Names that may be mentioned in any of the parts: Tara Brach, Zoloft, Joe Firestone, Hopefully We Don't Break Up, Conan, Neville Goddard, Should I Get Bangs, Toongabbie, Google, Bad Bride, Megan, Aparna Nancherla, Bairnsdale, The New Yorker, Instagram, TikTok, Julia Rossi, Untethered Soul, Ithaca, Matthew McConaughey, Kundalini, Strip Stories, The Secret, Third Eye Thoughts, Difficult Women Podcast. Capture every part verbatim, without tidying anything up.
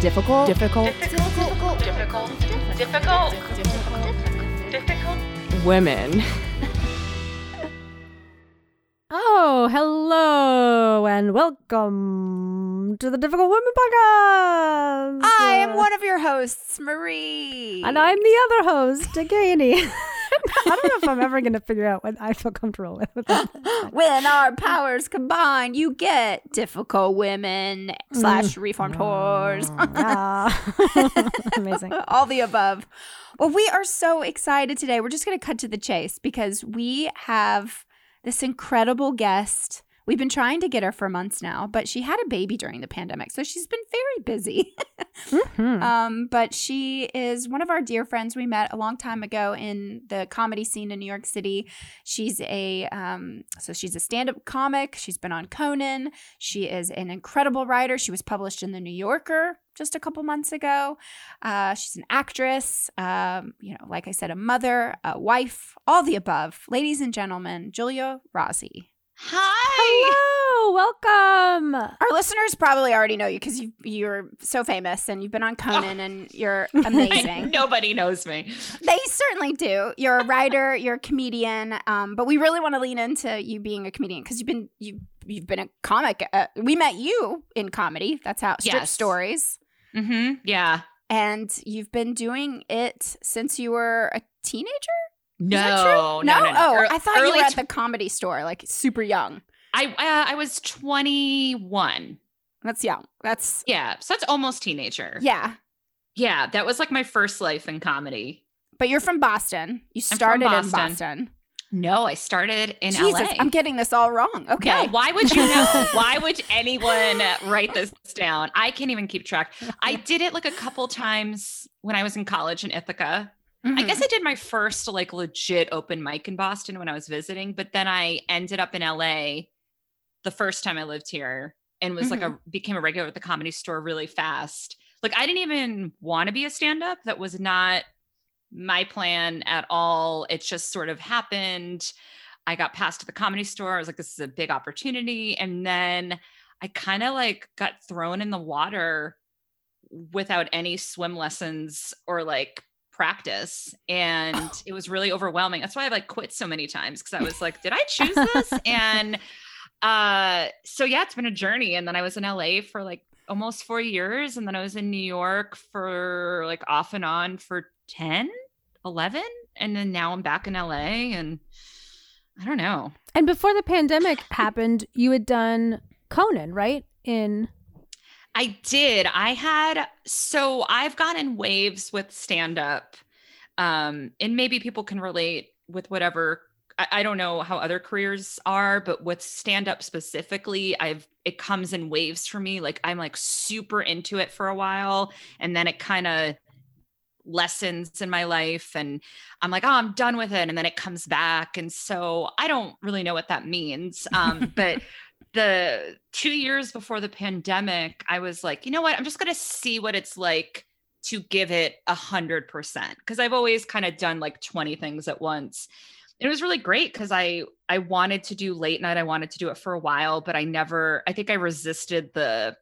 Difficult. Difficult. Difficult. Difficult. Difficult. Difficult. Women. Oh, hello and welcome to the Difficult Women Podcast. I am one of your hosts, Marie. And I'm the other host, Agani. I don't know if I'm ever going to figure out what I feel comfortable with. When our powers combine, you get difficult women slash reformed whores. Ah. Amazing. All the above. Well, we are so excited today. We're just going to cut to the chase because we have this incredible guest. We've been trying to get her for months now, but she had a baby during the pandemic, so she's been very busy. mm-hmm. um, but she is one of our dear friends we met a long time ago in the comedy scene in New York City. She's a um, so she's a stand-up comic. She's been on Conan. She is an incredible writer. She was published in The New Yorker just a couple months ago. Uh, she's an actress. Um, you know, like I said, a mother, a wife, all the above. Ladies and gentlemen, Julia Rossi. Hi. Hello. Welcome. Our listeners probably already know you because you, you're so famous and you've been on Conan oh. and you're amazing. Nobody knows me. They certainly do. You're a writer, you're a comedian, um, but we really want to lean into you being a comedian because you've been you you've been a comic. Uh, we met you in comedy. That's how Strip yes. Stories. Mm-hmm. Yeah. And you've been doing it since you were a teenager? No, no, no, no, no. Oh, I thought Early you were at the Comedy Store, like super young. I uh, I was twenty-one. That's young. That's yeah. So that's almost teenager. Yeah, yeah. That was like my first life in comedy. But you're from Boston. You started Boston. in Boston. No, I started in Jesus, L A. I'm getting this all wrong. Okay. No, why would you know? Why would anyone write this down? I can't even keep track. I did it like a couple times when I was in college in Ithaca. Mm-hmm. I guess I did my first like legit open mic in Boston when I was visiting, but then I ended up in L A the first time I lived here and was mm-hmm. like a became a regular at the Comedy Store really fast. Like I didn't even want to be a stand-up. That was not my plan at all. It just sort of happened. I got passed to the Comedy Store. I was like, this is a big opportunity. And then I kind of like got thrown in the water without any swim lessons or like practice, and oh. it was really overwhelming. That's why I've like quit so many times, because I was like, did I choose this? And uh so yeah, it's been a journey. And then I was in L A for like almost four years, and then I was in New York for like off and on for ten, eleven, and then now I'm back in L A, and I don't know. And before the pandemic happened, you had done Conan, right? In I did. I had, so I've gone in waves with stand-up, um, and maybe people can relate with whatever, I, I don't know how other careers are, but with stand-up specifically, I've, it comes in waves for me. Like I'm like super into it for a while, and then it kind of lessens in my life, and I'm like, oh, I'm done with it. And then it comes back. And so I don't really know what that means. Um, but the two years before the pandemic, I was like, you know what? I'm just going to see what it's like to give it a hundred percent. Cause I've always kind of done like twenty things at once. It was really great. Cause I, I wanted to do late night. I wanted to do it for a while, but I never, I think I resisted the,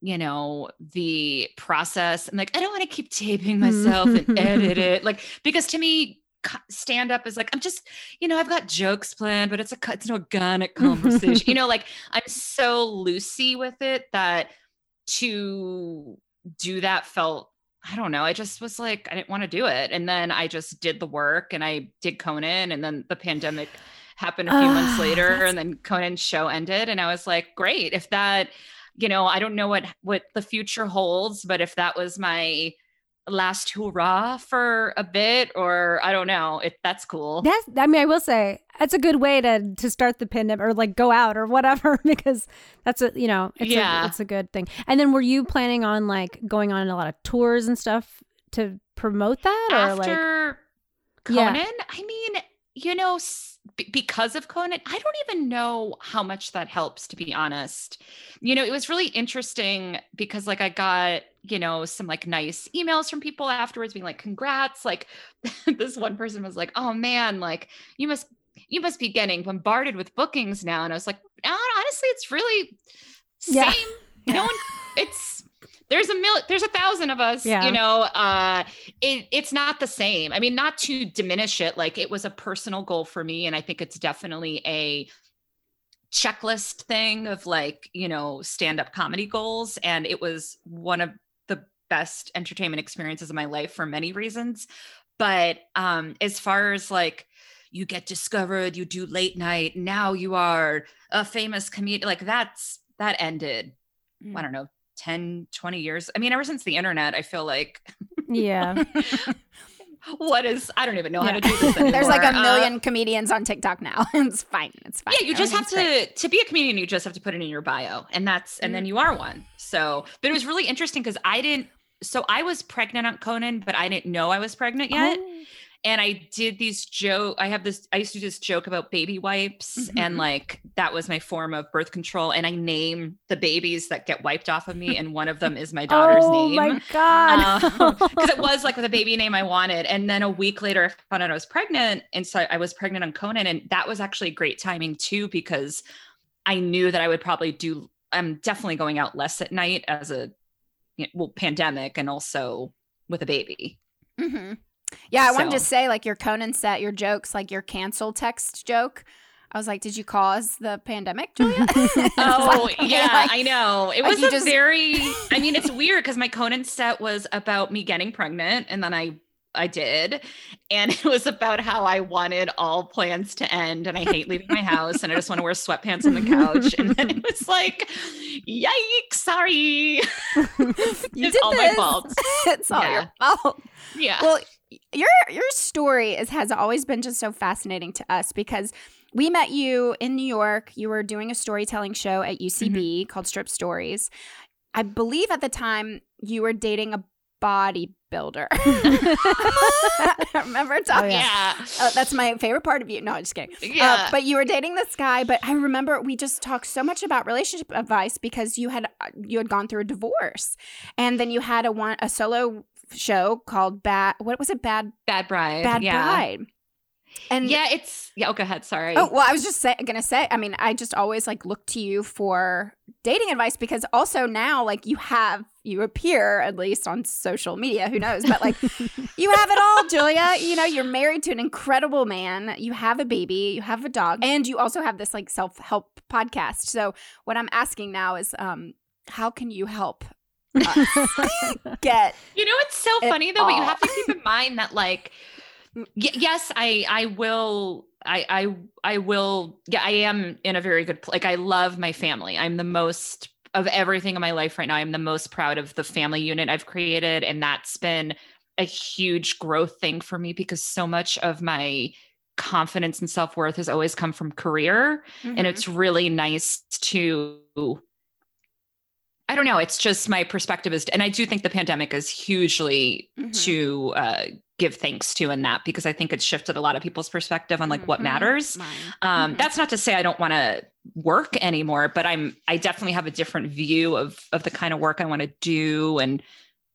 you know, the process. I'm like, I don't want to keep taping myself and edit it. Like, because to me, stand up is like, I'm just, you know, I've got jokes planned, but it's a, it's an organic conversation, you know, like I'm so loosey with it that to do that felt, I don't know. I just was like, I didn't want to do it. And then I just did the work, and I did Conan, and then the pandemic happened a few uh, months later, and then Conan's show ended. And I was like, great. If that, you know, I don't know what, what the future holds, but if that was my last hurrah for a bit, or I don't know, if that's cool. That's, I mean, I will say that's a good way to to start the pandemic, or like go out or whatever, because that's a, you know, it's, yeah. a, it's a good thing. And then were you planning on like going on a lot of tours and stuff to promote that? Or After like, Conan? Yeah. I mean, you know, b- because of Conan, I don't even know how much that helps, to be honest. You know, it was really interesting because like I got, you know, some like nice emails from people afterwards being like, congrats. Like this one person was like, oh man, like you must, you must be getting bombarded with bookings now. And I was like, honestly, it's really same. Yeah. No one, it's, there's a million million, there's a thousand of us, yeah. you know, uh, it, it's not the same. I mean, not to diminish it. Like, it was a personal goal for me. And I think it's definitely a checklist thing of, like, you know, stand-up comedy goals. And it was one of the best entertainment experiences of my life for many reasons. But um, as far as like, you get discovered, you do late night, now you are a famous comedian, like that's, that ended, mm. I don't know, ten, twenty years. I mean, ever since the internet, I feel like, yeah. What is, I don't even know yeah. how to do this anymore. There's like a million uh, comedians on TikTok now. It's fine. It's fine. Yeah, you just have to, great. to be a comedian, you just have to put it in your bio, and that's, and mm. then you are one. So, but it was really interesting because I didn't, so I was pregnant on Conan, but I didn't know I was pregnant yet. Oh. And I did these joke, I have this, I used to just joke about baby wipes mm-hmm. and like, that was my form of birth control. And I name the babies that get wiped off of me. And one of them is my daughter's oh, name. Oh my God. Because uh, it was like with a baby name I wanted. And then a week later, I found out I was pregnant. And so I was pregnant on Conan. And that was actually great timing too, because I knew that I would probably do, I'm definitely going out less at night as a, you know, well, pandemic and also with a baby. Mm-hmm. Yeah, I so. wanted to say, like, your Conan set, your jokes, like your cancel text joke. I was like, did you cause the pandemic, Julia? Oh, like, yeah, like, I know. It like was a just... very, I mean, it's weird because my Conan set was about me getting pregnant, and then I I did. And it was about how I wanted all plans to end, and I hate leaving my house, and I just want to wear sweatpants on the couch. And then it was like, yikes, sorry. you it's all this. my fault. It's all yeah. your fault. Yeah. Well, Your your story is, has always been just so fascinating to us because we met you in New York. You were doing a storytelling show at U C B mm-hmm. called Strip Stories. I believe at the time you were dating a bodybuilder. I remember talking. Oh, yeah. Oh, that's my favorite part of you. No, I'm just kidding. Yeah. Uh, but you were dating this guy. But I remember we just talked so much about relationship advice because you had you had gone through a divorce, and then you had a one a solo. show called Bad, what was it? Bad Bad Bride. Bad yeah. Bride. And yeah, it's yeah, oh go ahead. Sorry. Oh well, I was just say, gonna say, I mean, I just always like look to you for dating advice because also now like you have you appear, at least on social media, who knows, but like you have it all, Julia. You know, you're married to an incredible man, you have a baby, you have a dog, and you also have this like self-help podcast. So what I'm asking now is um, how can you help? Get you know it's so funny though all. But you have to keep in mind that like y- yes I I will I I I will yeah I am in a very good like I love my family. I'm the most of everything in my life right now. I'm the most proud of the family unit I've created, and that's been a huge growth thing for me because so much of my confidence and self-worth has always come from career mm-hmm. and it's really nice to I don't know. It's just my perspective is, and I do think the pandemic is hugely mm-hmm. to uh, give thanks to in that, because I think it's shifted a lot of people's perspective on like mm-hmm. what matters. Um, mm-hmm. That's not to say I don't want to work anymore, but I'm, I definitely have a different view of, of the kind of work I want to do, and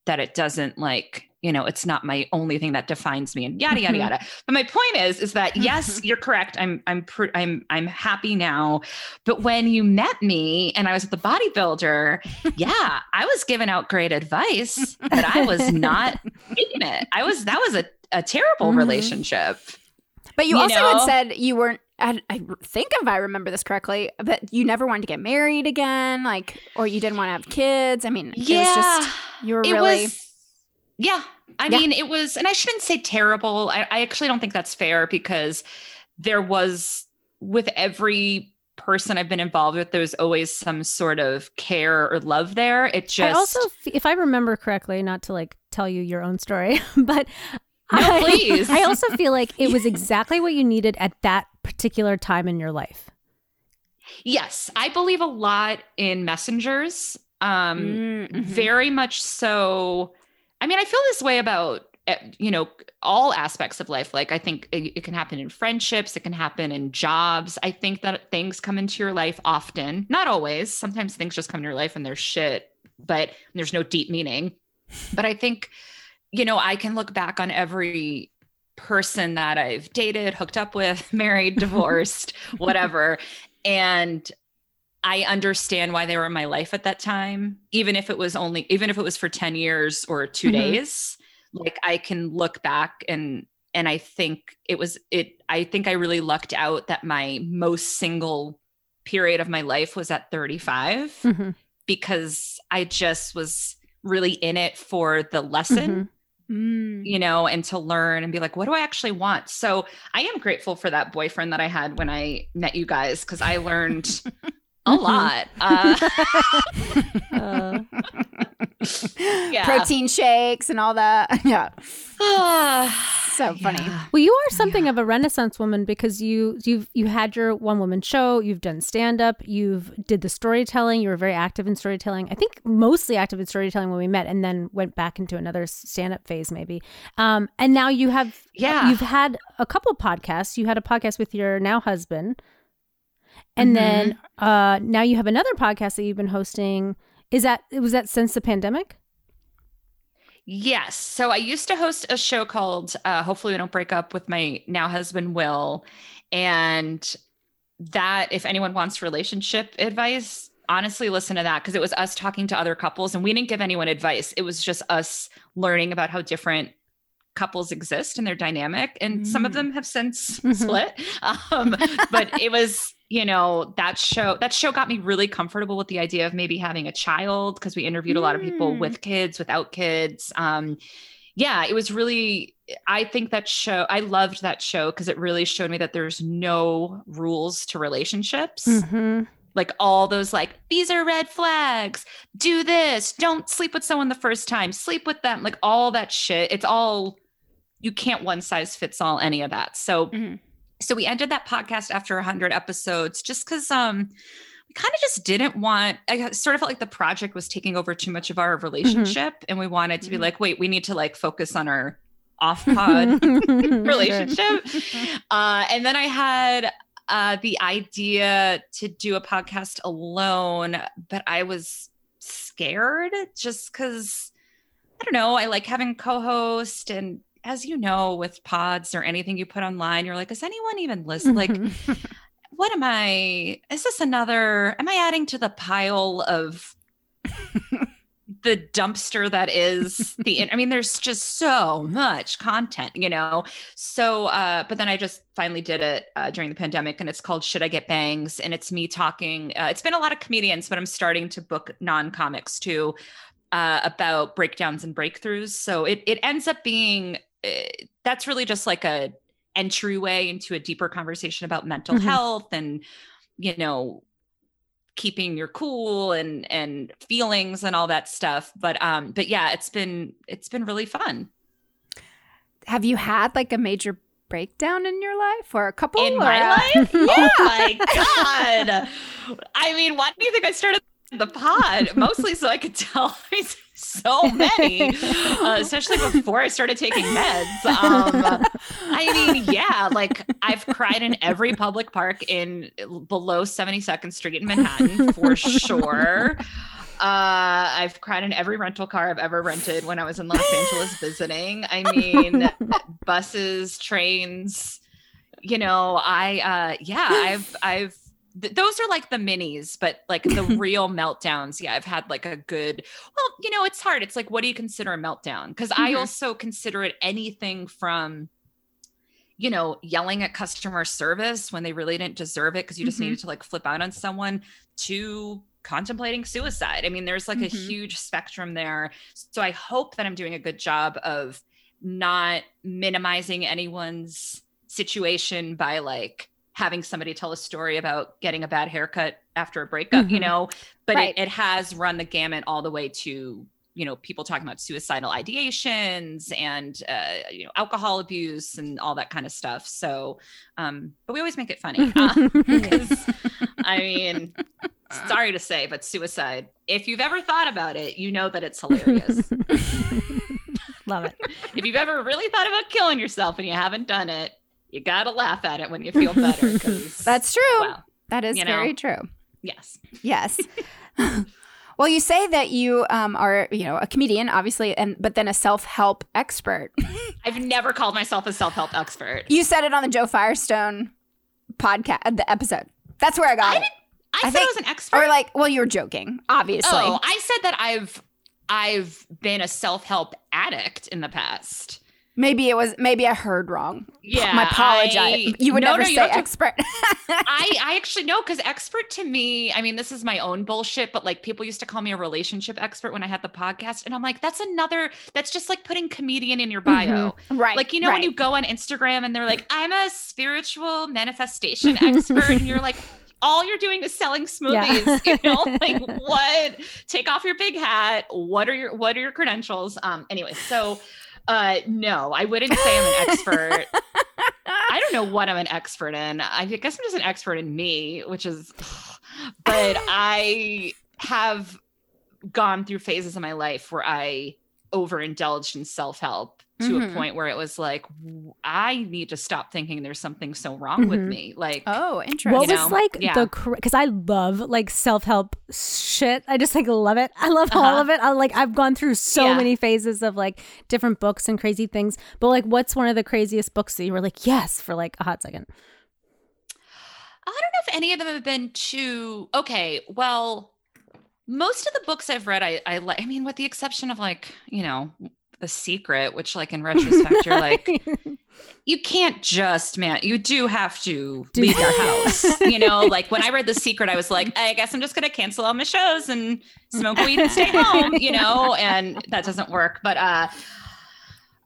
that it doesn't like, you know, it's not my only thing that defines me and yada, yada, mm-hmm. yada. But my point is, is that yes, you're correct. I'm, I'm, pr- I'm, I'm happy now, but when you met me and I was at the bodybuilder, yeah, I was giving out great advice, but I was not taking it. I was, that was a, a terrible mm-hmm. relationship. But you, you also know? had said you weren't, I, I think if I remember this correctly, but you never wanted to get married again, like, or you didn't want to have kids. I mean, yeah, it was just, you were really. Was, Yeah. I yeah. mean, it was, and I shouldn't say terrible. I, I actually don't think that's fair because there was, with every person I've been involved with, there's always some sort of care or love there. It just. I also, if I remember correctly, not to like tell you your own story, but no, I, please. I also feel like it was exactly what you needed at that particular time in your life. Yes. I believe a lot in messengers. Um, mm-hmm. Very much so. I mean, I feel this way about, you know, all aspects of life. Like, I think it, it can happen in friendships. It can happen in jobs. I think that things come into your life often, not always. Sometimes things just come into your life and they're shit, but there's no deep meaning. But I think, you know, I can look back on every person that I've dated, hooked up with, married, divorced, whatever. And I understand why they were in my life at that time, even if it was only, even if it was for ten years or two mm-hmm. days, like I can look back and, and I think it was, it, I think I really lucked out that my most single period of my life was at thirty-five mm-hmm. because I just was really in it for the lesson, mm-hmm. you know, and to learn and be like, what do I actually want? So I am grateful for that boyfriend that I had when I met you guys, because I learned a lot. Uh, uh, yeah. Protein shakes and all that. Yeah. Uh, so funny. Yeah. Well, you are something yeah. of a Renaissance woman because you you've you had your one woman show, you've done stand up, you've did the storytelling, you were very active in storytelling. I think mostly active in storytelling when we met, and then went back into another stand up phase maybe. Um, and now you have yeah. you've had a couple podcasts. You had a podcast with your now husband. And mm-hmm. then uh, now you have another podcast that you've been hosting. Is that, was that since the pandemic? Yes. So I used to host a show called uh, Hopefully We Don't Break Up with my now husband, Will. And that, if anyone wants relationship advice, honestly, listen to that, because it was us talking to other couples and we didn't give anyone advice. It was just us learning about how different couples exist and their dynamic. And mm. some of them have since split. Um, but it was... You know, that show, that show got me really comfortable with the idea of maybe having a child, because we interviewed a lot of people with kids, without kids. Um, yeah, it was really, I think that show, I loved that show because it really showed me that there's no rules to relationships. Mm-hmm. Like all those, like, these are red flags, do this, don't sleep with someone the first time, sleep with them, like all that shit. It's all, you can't one size fits all any of that. So mm-hmm. So we ended that podcast after one hundred episodes just because um, we kind of just didn't want – I sort of felt like the project was taking over too much of our relationship, mm-hmm. and we wanted to mm-hmm. be like, wait, we need to, like, focus on our off-pod relationship. Uh, and then I had uh, the idea to do a podcast alone, but I was scared just because, I don't know, I like having co-host and – as you know, with pods or anything you put online, you're like, is anyone even listening? Mm-hmm. Like, what am I, is this another, am I adding to the pile of the dumpster that is the, I mean, there's just so much content, you know? So, uh, but then I just finally did it uh, during the pandemic, and it's called Should I Get Bangs? And it's me talking, uh, it's been a lot of comedians, but I'm starting to book non-comics too, uh, about breakdowns and breakthroughs. So it it ends up being, that's really just like a entryway into a deeper conversation about mental mm-hmm. health and, you know, keeping your cool and, and feelings and all that stuff. But, um, but yeah, it's been, it's been really fun. Have you had like a major breakdown in your life or a couple in or my a- life? Yeah. Oh my God. I mean, why do you think I started the pod? Mostly so I could tell so many, uh, especially before I started taking meds. Um, I mean, yeah, like I've cried in every public park in below seventy-second Street in Manhattan for sure. Uh, I've cried in every rental car I've ever rented when I was in Los Angeles visiting. I mean, buses, trains, you know, I, uh, yeah, I've, I've, Th- those are like the minis, but like the real meltdowns. Yeah, I've had like a good, well, you know, it's hard. It's like, what do you consider a meltdown? Because mm-hmm. I also consider it anything from, you know, yelling at customer service when they really didn't deserve it because you just mm-hmm. needed to like flip out on someone, to contemplating suicide. I mean, there's like mm-hmm. a huge spectrum there. So I hope that I'm doing a good job of not minimizing anyone's situation by like having somebody tell a story about getting a bad haircut after a breakup, mm-hmm. you know, but right. it, it has run the gamut all the way to, you know, people talking about suicidal ideations and, uh, you know, alcohol abuse and all that kind of stuff. So, um, but we always make it funny. Uh, because, I mean, sorry to say, but suicide, if you've ever thought about it, you know that it's hilarious. Love it. If you've ever really thought about killing yourself and you haven't done it, you gotta laugh at it when you feel better. That's true. Wow. That is you know? very true. Yes. Yes. Well, you say that you um, are, you know, a comedian, obviously, and but then a self-help expert. I've never called myself a self-help expert. You said it on the Joe Firestone podcast, the episode. That's where I got I it. Did- I, I said think, I was an expert. Or like, well, you're joking, obviously. Oh, I said that I've I've been a self-help addict in the past. Maybe it was, maybe I heard wrong. Yeah. My apologize. I, you would no, never no, say expert. To, I, I actually know, because expert to me, I mean, this is my own bullshit, but like people used to call me a relationship expert when I had the podcast. And I'm like, that's another, that's just like putting comedian in your bio. Mm-hmm. Right. Like, you know, right. when you go on Instagram and they're like, I'm a spiritual manifestation expert. And you're like, all you're doing is selling smoothies, yeah. you know, like what, take off your big hat. What are your, what are your credentials? Um, anyway, so Uh, no, I wouldn't say I'm an expert. I don't know what I'm an expert in. I guess I'm just an expert in me, which is, but I have gone through phases in my life where I overindulged in self-help to mm-hmm. a point where it was like, I need to stop thinking there's something so wrong mm-hmm. with me. Like, oh, interesting. What was know? like yeah. the, because I love like self-help shit. I just like love it. I love uh-huh. all of it. I like, I've gone through so yeah. many phases of like different books and crazy things, but like, what's one of the craziest books that you were like, yes, for like a hot second? I don't know if any of them have been too, okay, well, most of the books I've read, I, I like, I mean, with the exception of like, you know, The Secret, which like in retrospect, you're like, you can't just, man, you do have to leave your house. You know, like when I read The Secret, I was like, I guess I'm just going to cancel all my shows and smoke weed and stay home, you know, and that doesn't work. But uh,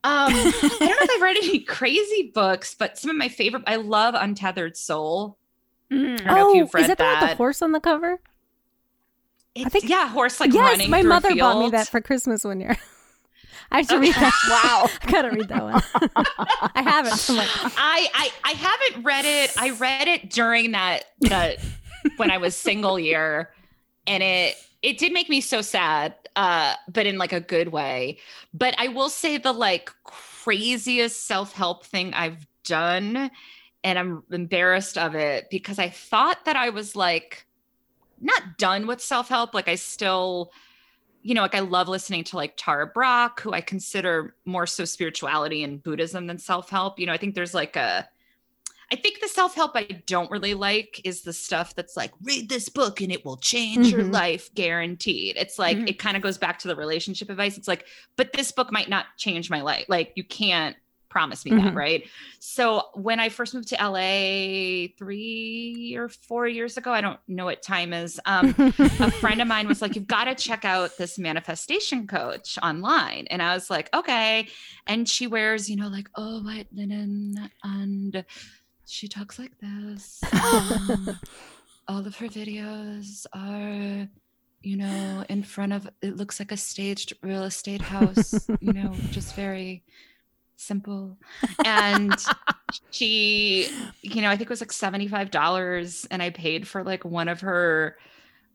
um, I don't know if I've read any crazy books, but some of my favorite, I love Untethered Soul. Mm. I don't know oh, if you've read is that. The one with the horse on the cover? It, I think yeah, horse like yes, running. My through mother a field. Bought me that for Christmas one year. I have to okay. read that. Wow, I gotta read that one. I haven't. Like, oh. I, I I haven't read it. I read it during that that when I was single year, and it it did make me so sad, uh, but in like a good way. But I will say the like craziest self-help thing I've done, and I'm embarrassed of it because I thought that I was like. Not done with self-help. Like I still, you know, like I love listening to like Tara Brach, who I consider more so spirituality and Buddhism than self-help. You know, I think there's like a, I think the self-help I don't really like is the stuff that's like, read this book and it will change mm-hmm. your life, guaranteed. It's like, mm-hmm. it kind of goes back to the relationship advice. It's like, but this book might not change my life. Like you can't promise me mm-hmm. that, right? So when I first moved to L A three or four years ago, I don't know what time is, um, a friend of mine was like, you've got to check out this manifestation coach online. And I was like, okay. And she wears, you know, like, oh, white linen. And she talks like this. Um, all of her videos are, you know, in front of, it looks like a staged real estate house, you know, just very simple. And she, you know, I think it was like seventy-five dollars and I paid for like one of her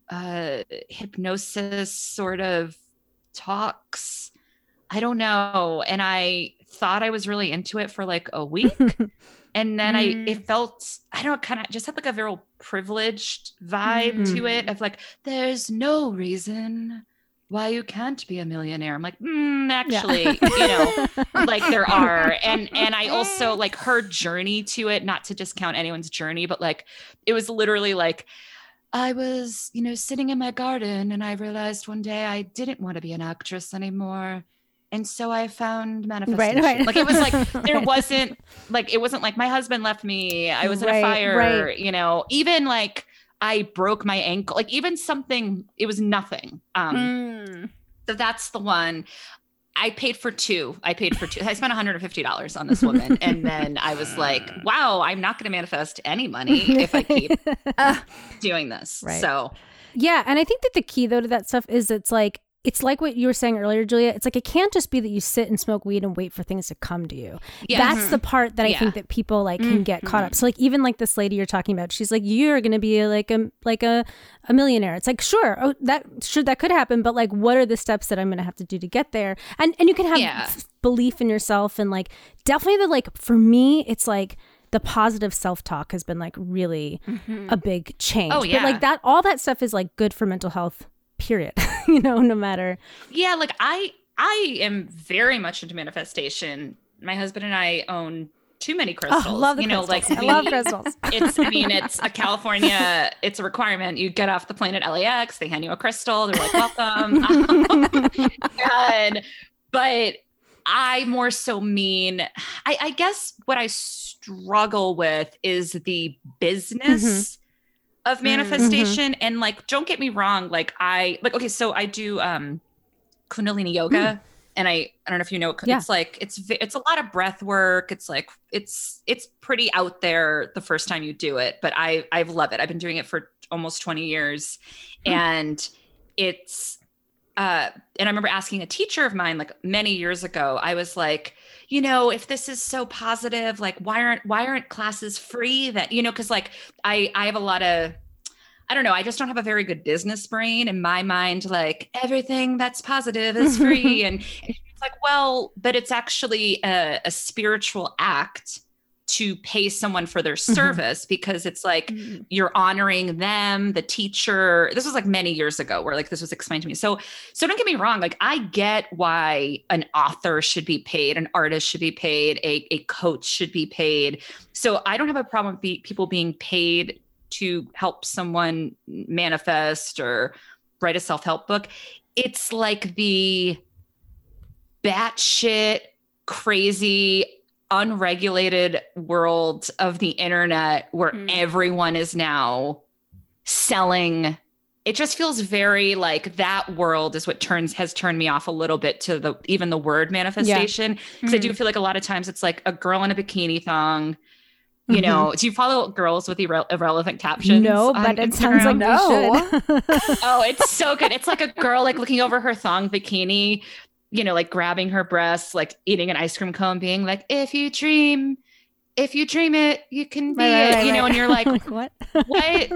uh, hypnosis sort of talks. I don't know. And I thought I was really into it for like a week. And then mm. I, it felt, I don't know, kind of just had like a very privileged vibe mm. to it of like, there's no reason why you can't be a millionaire. I'm like, mm, actually, yeah. you know, like there are. And, and I also like her journey to it, not to discount anyone's journey, but like, it was literally like, I was, you know, sitting in my garden and I realized one day I didn't want to be an actress anymore. And so I found manifestation. Right, right. Like it was like, there wasn't like, it wasn't like my husband left me. I was right, in a fire, right. you know, even like, I broke my ankle, like even something, it was nothing. Um, mm. So that's the one I paid for two. I paid for two. I spent one hundred fifty dollars on this woman. And then I was like, wow, I'm not going to manifest any money if I keep uh, doing this. Right. So, yeah. And I think that the key though to that stuff is it's like, it's like what you were saying earlier, Julia. It's like, it can't just be that you sit and smoke weed and wait for things to come to you. Yeah. That's mm-hmm. the part that I yeah. think that people like can mm-hmm. get caught up. So like, even like this lady you're talking about, she's like, you're going to be like a, like a, a millionaire. It's like, sure, oh, that sure that could happen. But like, what are the steps that I'm going to have to do to get there? And, and you can have yeah. belief in yourself. And like, definitely the, like, for me, it's like, the positive self-talk has been like really mm-hmm. a big change. Oh, yeah. But like that, all that stuff is like good for mental health. Period. You know, no matter. Yeah, like I I am very much into manifestation. My husband and I own too many crystals. Oh, love the you crystals. know, like we, I love crystals. It's, I mean, it's a California, it's a requirement. You get off the plane at L A X, they hand you a crystal. They're like, welcome. God. But I more so mean, I, I guess what I struggle with is the business mm-hmm. of manifestation. Mm-hmm. And like, don't get me wrong. Like I, like, okay, so I do um, Kundalini yoga. Mm. And I, I don't know if you know, it's yeah. like, it's, it's a lot of breath work. It's like, it's, it's pretty out there the first time you do it, but I, I love it. I've been doing it for almost twenty years mm. and it's, uh, and I remember asking a teacher of mine, like many years ago, I was like, you know, if this is so positive, like why aren't, why aren't classes free that, you know, cause like I, I have a lot of, I don't know. I just don't have a very good business brain. In my mind, like everything that's positive is free. and, and it's like, well, but it's actually a, a spiritual act to pay someone for their service mm-hmm. because it's like mm-hmm. you're honoring them, the teacher. This was like many years ago where like this was explained to me. So, so don't get me wrong. Like I get why an author should be paid, an artist should be paid, a, a coach should be paid. So I don't have a problem with be, people being paid to help someone manifest or write a self-help book. It's like the batshit, crazy, unregulated world of the internet where mm. everyone is now selling. It just feels very like that world is what turns has turned me off a little bit to the even the word manifestation. Yeah. Cause mm. I do feel like a lot of times it's like a girl in a bikini thong. You know, mm-hmm. do you follow girls with irre- irrelevant captions? No, but it Instagram? sounds like no. They should. Oh, it's so good. It's like a girl like looking over her thong bikini, you know, like grabbing her breasts, like eating an ice cream cone, being like, if you dream, if you dream it, you can be right, it, right, you right, know, right. And you're like, like what? What?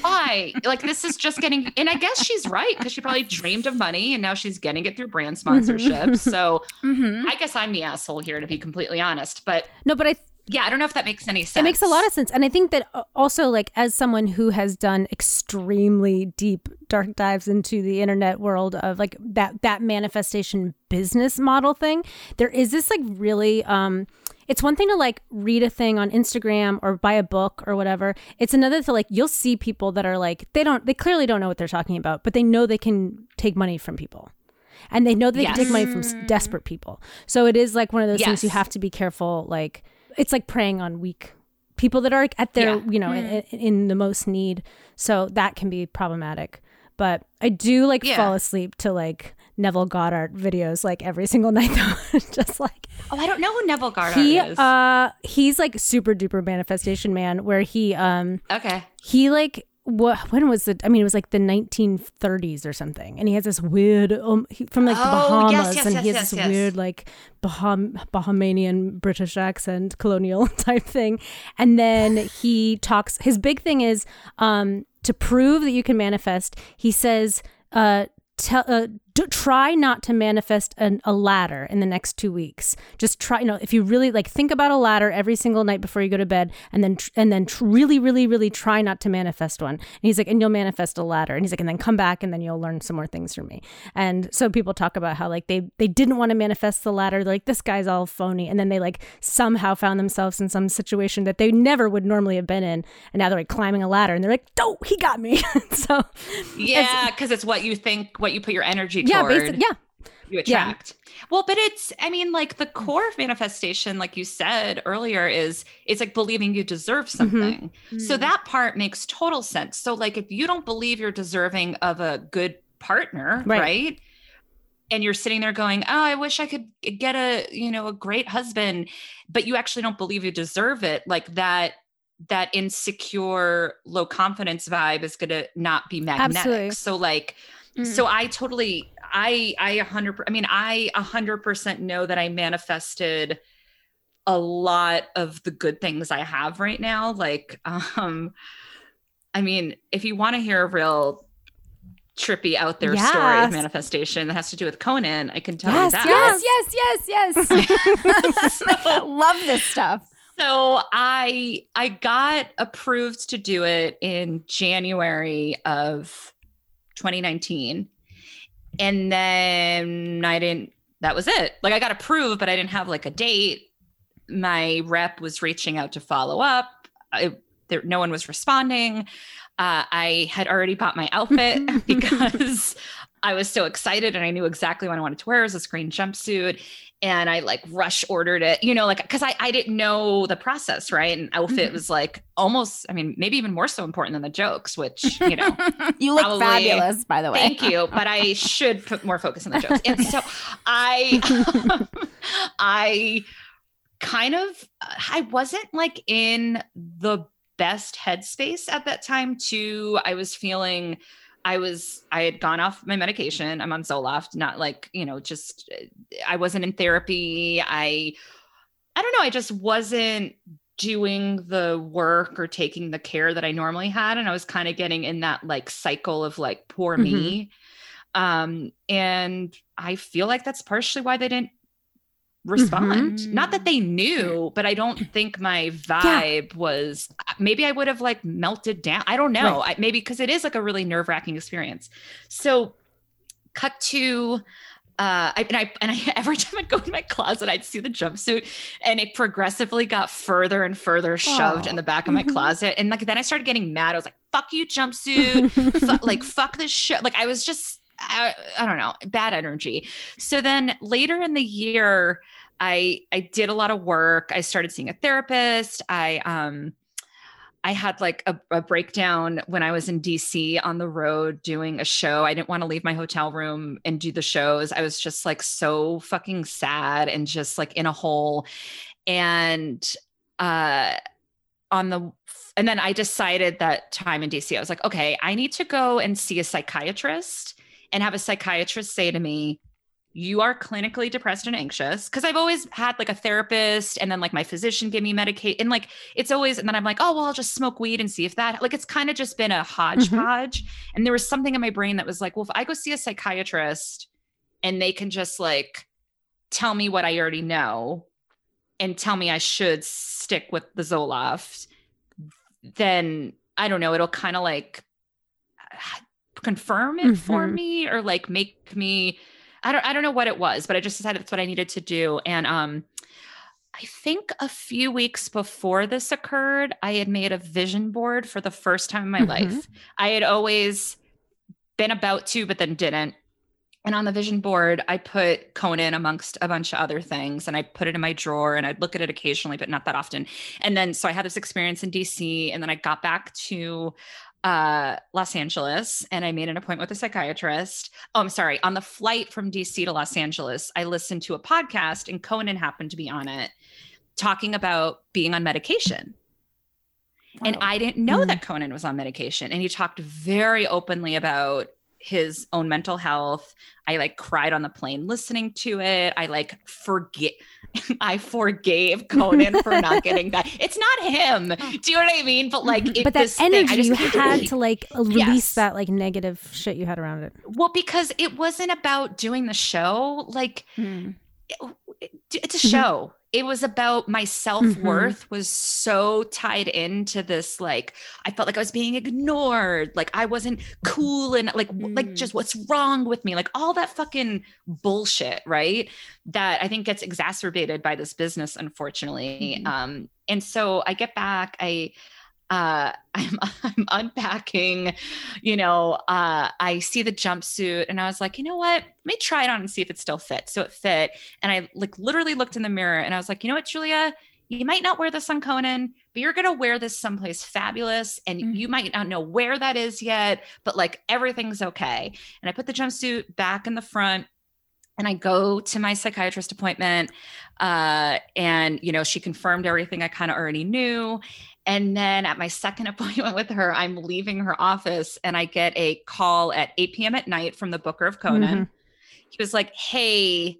Why? Like, this is just getting, and I guess she's right because she probably dreamed of money and now she's getting it through brand sponsorships. So mm-hmm. I guess I'm the asshole here, to be completely honest. But no, but I th- Yeah, I don't know if that makes any sense. It makes a lot of sense. And I think that also, like, as someone who has done extremely deep dark dives into the internet world of like that that manifestation business model thing, there is this like really um it's one thing to like read a thing on Instagram or buy a book or whatever. It's another to like, you'll see people that are like, they don't they clearly don't know what they're talking about, but they know they can take money from people. And they know they yes. can take money from desperate people. So it is like one of those yes. things you have to be careful, like it's like preying on weak people that are at their, yeah. you know, mm. in, in the most need. So that can be problematic. But I do like yeah. fall asleep to like Neville Goddard videos like every single night though. Just like, oh, I don't know who Neville Goddard he, is. Uh, he's like super duper manifestation man where he, um, okay. He like, what, when was it? I mean, it was like the nineteen thirties or something. And he has this weird, um, he, from like the oh, Bahamas. Yes, yes, and yes, he has yes, this yes. weird like Baham- Bahamian British accent, colonial type thing. And then he talks, his big thing is um, to prove that you can manifest. He says, uh, te- uh, d- try not to manifest an, a ladder in the next two weeks. Just try, you know, if you really like think about a ladder every single night before you go to bed, and then tr- and then tr- really, really, really try not to manifest one. And he's like, and you'll manifest a ladder. And he's like, and then come back, and then you'll learn some more things from me. And so people talk about how like they they didn't want to manifest the ladder. They're like, this guy's all phony. And then they like somehow found themselves in some situation that they never would normally have been in. And now they're like climbing a ladder, and they're like, oh, he got me. So yeah, because it's, it's what you think, what you put your energy. Yeah, basically, yeah. You attract. Yeah. Well, but it's, I mean, like the core of manifestation, like you said earlier, is it's like believing you deserve something. Mm-hmm. So that part makes total sense. So like if you don't believe you're deserving of a good partner, right? right? And you're sitting there going, oh, I wish I could get a, you know, a great husband, but you actually don't believe you deserve it. Like that, that insecure, low confidence vibe is going to not be magnetic. Absolutely. So like, mm-hmm. so I totally... I, I a hundred, I mean, I a hundred percent know that I manifested a lot of the good things I have right now. Like, um, I mean, if you want to hear a real trippy out there yes. story of manifestation that has to do with Conan, I can tell yes, you that. Yes, yes, yes, yes. So, love this stuff. So I, I got approved to do it in January of twenty nineteen. And then I didn't, that was it. Like I got approved, but I didn't have like a date. my rep was reaching out to follow up. I, there, no one was responding. Uh, I had already bought my outfit because I was so excited and I knew exactly what I wanted to wear. It was this green jumpsuit. And I like rush ordered it, you know, like, cause I, I didn't know the process. Right. And outfit mm-hmm. was like almost, I mean, maybe even more so important than the jokes, which, you know, you look probably, fabulous, by the way. Thank you. But I should put more focus on the jokes. And so I, I kind of, I wasn't like in the best headspace at that time too. I was feeling I was, I had gone off my medication. I'm on Zoloft, not like, you know, just, I wasn't in therapy. I, I don't know. I just wasn't doing the work or taking the care that I normally had. And I was kind of getting in that like cycle of like, poor mm-hmm. me. Um, and I feel like that's partially why they didn't respond. Mm-hmm. Not that they knew, but I don't think my vibe yeah. was, maybe I would have like melted down. I don't know. Right. I, maybe because it is like a really nerve wracking experience. So cut to, uh, I, and I, and I, every time I'd go in my closet, I'd see the jumpsuit and it progressively got further and further shoved oh. in the back of my mm-hmm. closet. And like, then I started getting mad. I was like, fuck you, jumpsuit. F- like, fuck this shit. Like I was just, I, I don't know, bad energy. So then later in the year, I, I did a lot of work. I started seeing a therapist. I, um, I had like a, a breakdown when I was in D C on the road doing a show. I didn't want to leave my hotel room and do the shows. I was just like, so fucking sad and just like in a hole. And, uh, on the, and then I decided that time in D C, I was like, okay, I need to go and see a psychiatrist and have a psychiatrist say to me, you are clinically depressed and anxious. Cause I've always had like a therapist and then like my physician give me medication and like, it's always, and then I'm like, oh, well, I'll just smoke weed and see if that, like, it's kind of just been a hodgepodge. Mm-hmm. And there was something in my brain that was like, well, if I go see a psychiatrist and they can just like, tell me what I already know and tell me I should stick with the Zoloft, then I don't know, it'll kind of like confirm it mm-hmm. for me or like make me, I don't, I don't know what it was, but I just decided that's what I needed to do. And, um, I think a few weeks before this occurred, I had made a vision board for the first time in my mm-hmm. life. I had always been about to, but then didn't. And on the vision board, I put Conan amongst a bunch of other things and I put it in my drawer and I'd look at it occasionally, but not that often. And then, so I had this experience in D C and then I got back to, uh, Los Angeles and I made an appointment with a psychiatrist. Oh, I'm sorry. On the flight from D C to Los Angeles, I listened to a podcast and Conan happened to be on it talking about being on medication. Wow. And I didn't know mm. that Conan was on medication and he talked very openly about his own mental health. I like cried on the plane listening to it. I like forget. I forgave Conan for not getting that. It's not him. Do you know what I mean? But like, it, but that this energy thing, I just, you had to like release yes. that like negative shit you had around it. Well, because it wasn't about doing the show. Like, mm. it, it, it's a show. It was about my self-worth mm-hmm. was so tied into this, like, I felt like I was being ignored. Like I wasn't cool and like, mm. like just what's wrong with me? Like all that fucking bullshit, right? That I think gets exacerbated by this business, unfortunately. Mm-hmm. Um, and so I get back, I, uh, I'm, I'm unpacking, you know, uh, I see the jumpsuit and I was like, you know what, let me try it on and see if it still fits. So it fit. And I like literally looked in the mirror and I was like, you know what, Julia, you might not wear this on Conan, but you're going to wear this someplace fabulous. And mm-hmm. you might not know where that is yet, but like everything's okay. And I put the jumpsuit back in the front and I go to my psychiatrist appointment. Uh, and you know, she confirmed everything I kind of already knew. And then at my second appointment with her, I'm leaving her office and I get a call at eight p.m. at night from the booker of Conan. Mm-hmm. He was like, hey,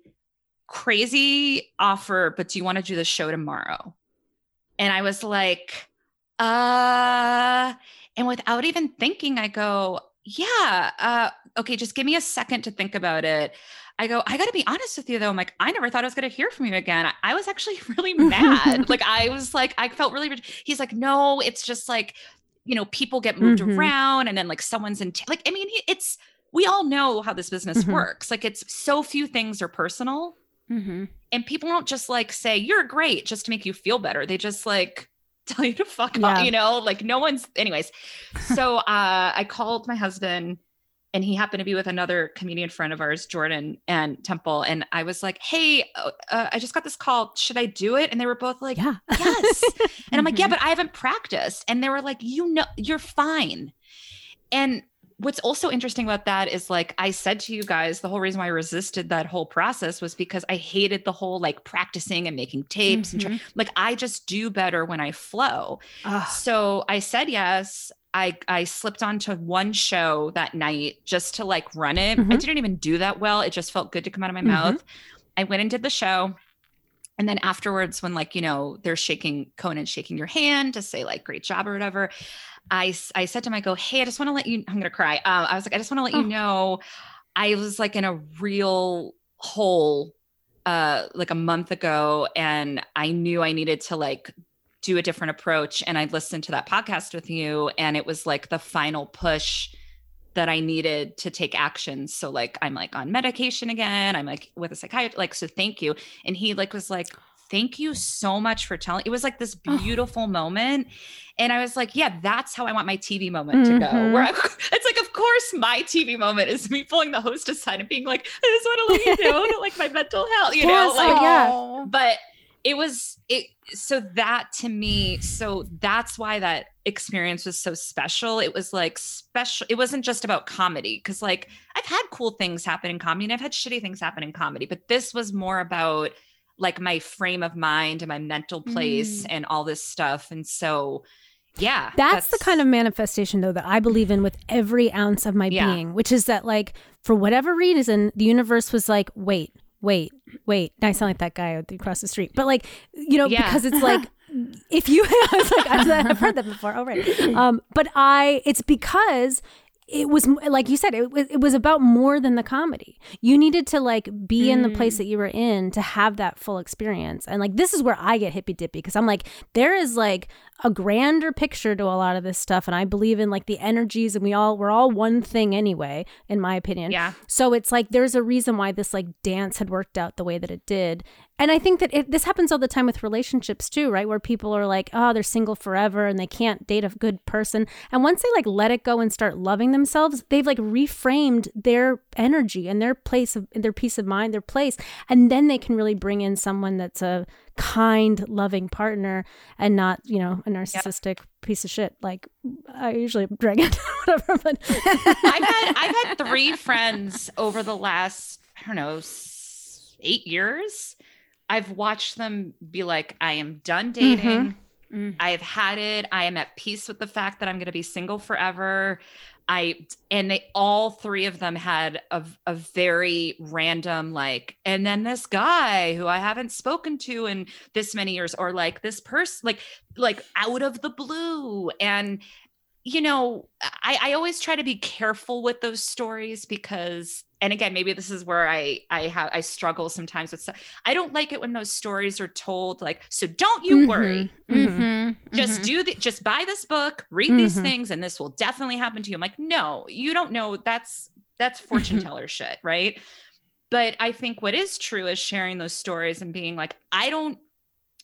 crazy offer, but do you want to do the show tomorrow? And I was like, uh, and without even thinking, I go, yeah, uh, okay, just give me a second to think about it. I go, I got to be honest with you though. I'm like, I never thought I was going to hear from you again. I, I was actually really mad. Like I was like, I felt really, he's like, no, it's just like, you know, people get moved mm-hmm. around and then like someone's in, t- like, I mean, it's, we all know how this business mm-hmm. works. Like it's so few things are personal. Mm-hmm. And people don't just like say, you're great just to make you feel better. They just like tell you to fuck yeah. up, you know, like no one's anyways. So uh, I called my husband and he happened to be with another comedian friend of ours, Jordan and Temple. And I was like, hey, uh, I just got this call. Should I do it? And they were both like, yeah. yes. And I'm mm-hmm. like, yeah, but I haven't practiced. And they were like, you know, you're fine. And what's also interesting about that is like, I said to you guys, the whole reason why I resisted that whole process was because I hated the whole like practicing and making tapes mm-hmm. and tr- like, I just do better when I flow. Ugh. So I said, yes, I, I slipped onto one show that night just to like run it. Mm-hmm. I didn't even do that well. It just felt good to come out of my mm-hmm. mouth. I went and did the show. And then afterwards, when like, you know, they're shaking Conan, shaking your hand to say like, great job or whatever. I, I said to him, I go, hey, I just want to let you, I'm going to cry. Uh, I was like, I just want to let oh. you know, I was like in a real hole, uh, like a month ago. And I knew I needed to like do a different approach. And I listened to that podcast with you. And it was like the final push that I needed to take action. So like, I'm like on medication again. I'm like with a psychiatrist, like, so thank you. And he like, was like, thank you so much for telling. It was like this beautiful oh. moment. And I was like, yeah, that's how I want my T V moment mm-hmm. to go. Where I, it's like, of course my T V moment is me pulling the host aside and being like, I just want to let you know that like my mental health, you yes, know, like, oh, yeah. but it was, it. so that to me, so that's why that experience was so special. It was like special. It wasn't just about comedy. Cause like I've had cool things happen in comedy and I've had shitty things happen in comedy, but this was more about like my frame of mind and my mental place mm. and all this stuff. And so, yeah, that's, that's the kind of manifestation though, that I believe in with every ounce of my yeah. being, which is that like, for whatever reason, the universe was like, wait, wait, wait. I sound like that guy across the street, but like, you know, yeah. because it's like, if you, I was like, I've heard that before. All right. Um, but I, it's because it was like you said, it was, it was about more than the comedy. You needed to like be mm. in the place that you were in to have that full experience. And like, this is where I get hippy dippy. Cause I'm like, there is like a grander picture to a lot of this stuff. And I believe in like the energies and we all, we're all one thing anyway, in my opinion. Yeah. So it's like, there's a reason why this like dance had worked out the way that it did. And I think that it, this happens all the time with relationships too, right? Where people are like, oh, they're single forever and they can't date a good person. And once they like let it go and start loving themselves, they've like reframed their energy and their place of their peace of mind, their place. And then they can really bring in someone that's a kind, loving partner and not, you know, a narcissistic yep. piece of shit. Like I usually drag it, whatever. But I've had, I've had three friends over the last, I don't know, eight years. I've watched them be like, I am done dating. Mm-hmm. Mm-hmm. I have had it. I am at peace with the fact that I'm going to be single forever. I, and they, all three of them had a, a very random, like, and then this guy who I haven't spoken to in this many years, or like this person, like, like out of the blue. And, you know, I, I always try to be careful with those stories because, and again, maybe this is where I I have I struggle sometimes with stuff. I don't like it when those stories are told like, so don't you mm-hmm, worry. Mm-hmm, just mm-hmm. do the just buy this book, read mm-hmm. these things, and this will definitely happen to you. I'm like, no, you don't know. That's that's fortune teller shit, right? But I think what is true is sharing those stories and being like, I don't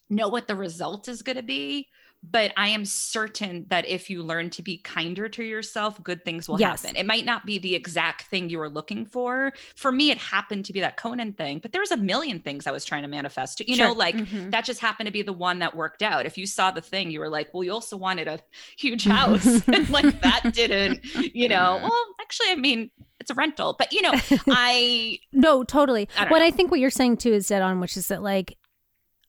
know what the result is gonna be, but I am certain that if you learn to be kinder to yourself, good things will yes. happen. It might not be the exact thing you were looking for. For me, it happened to be that Conan thing, but there was a million things I was trying to manifest. You sure. know, like mm-hmm. that just happened to be the one that worked out. If you saw the thing, you were like, well, you also wanted a huge house. And like that didn't, you know, well, actually, I mean, it's a rental, but you know, I. No, totally. I what know. I think what you're saying too is dead on, which is that like,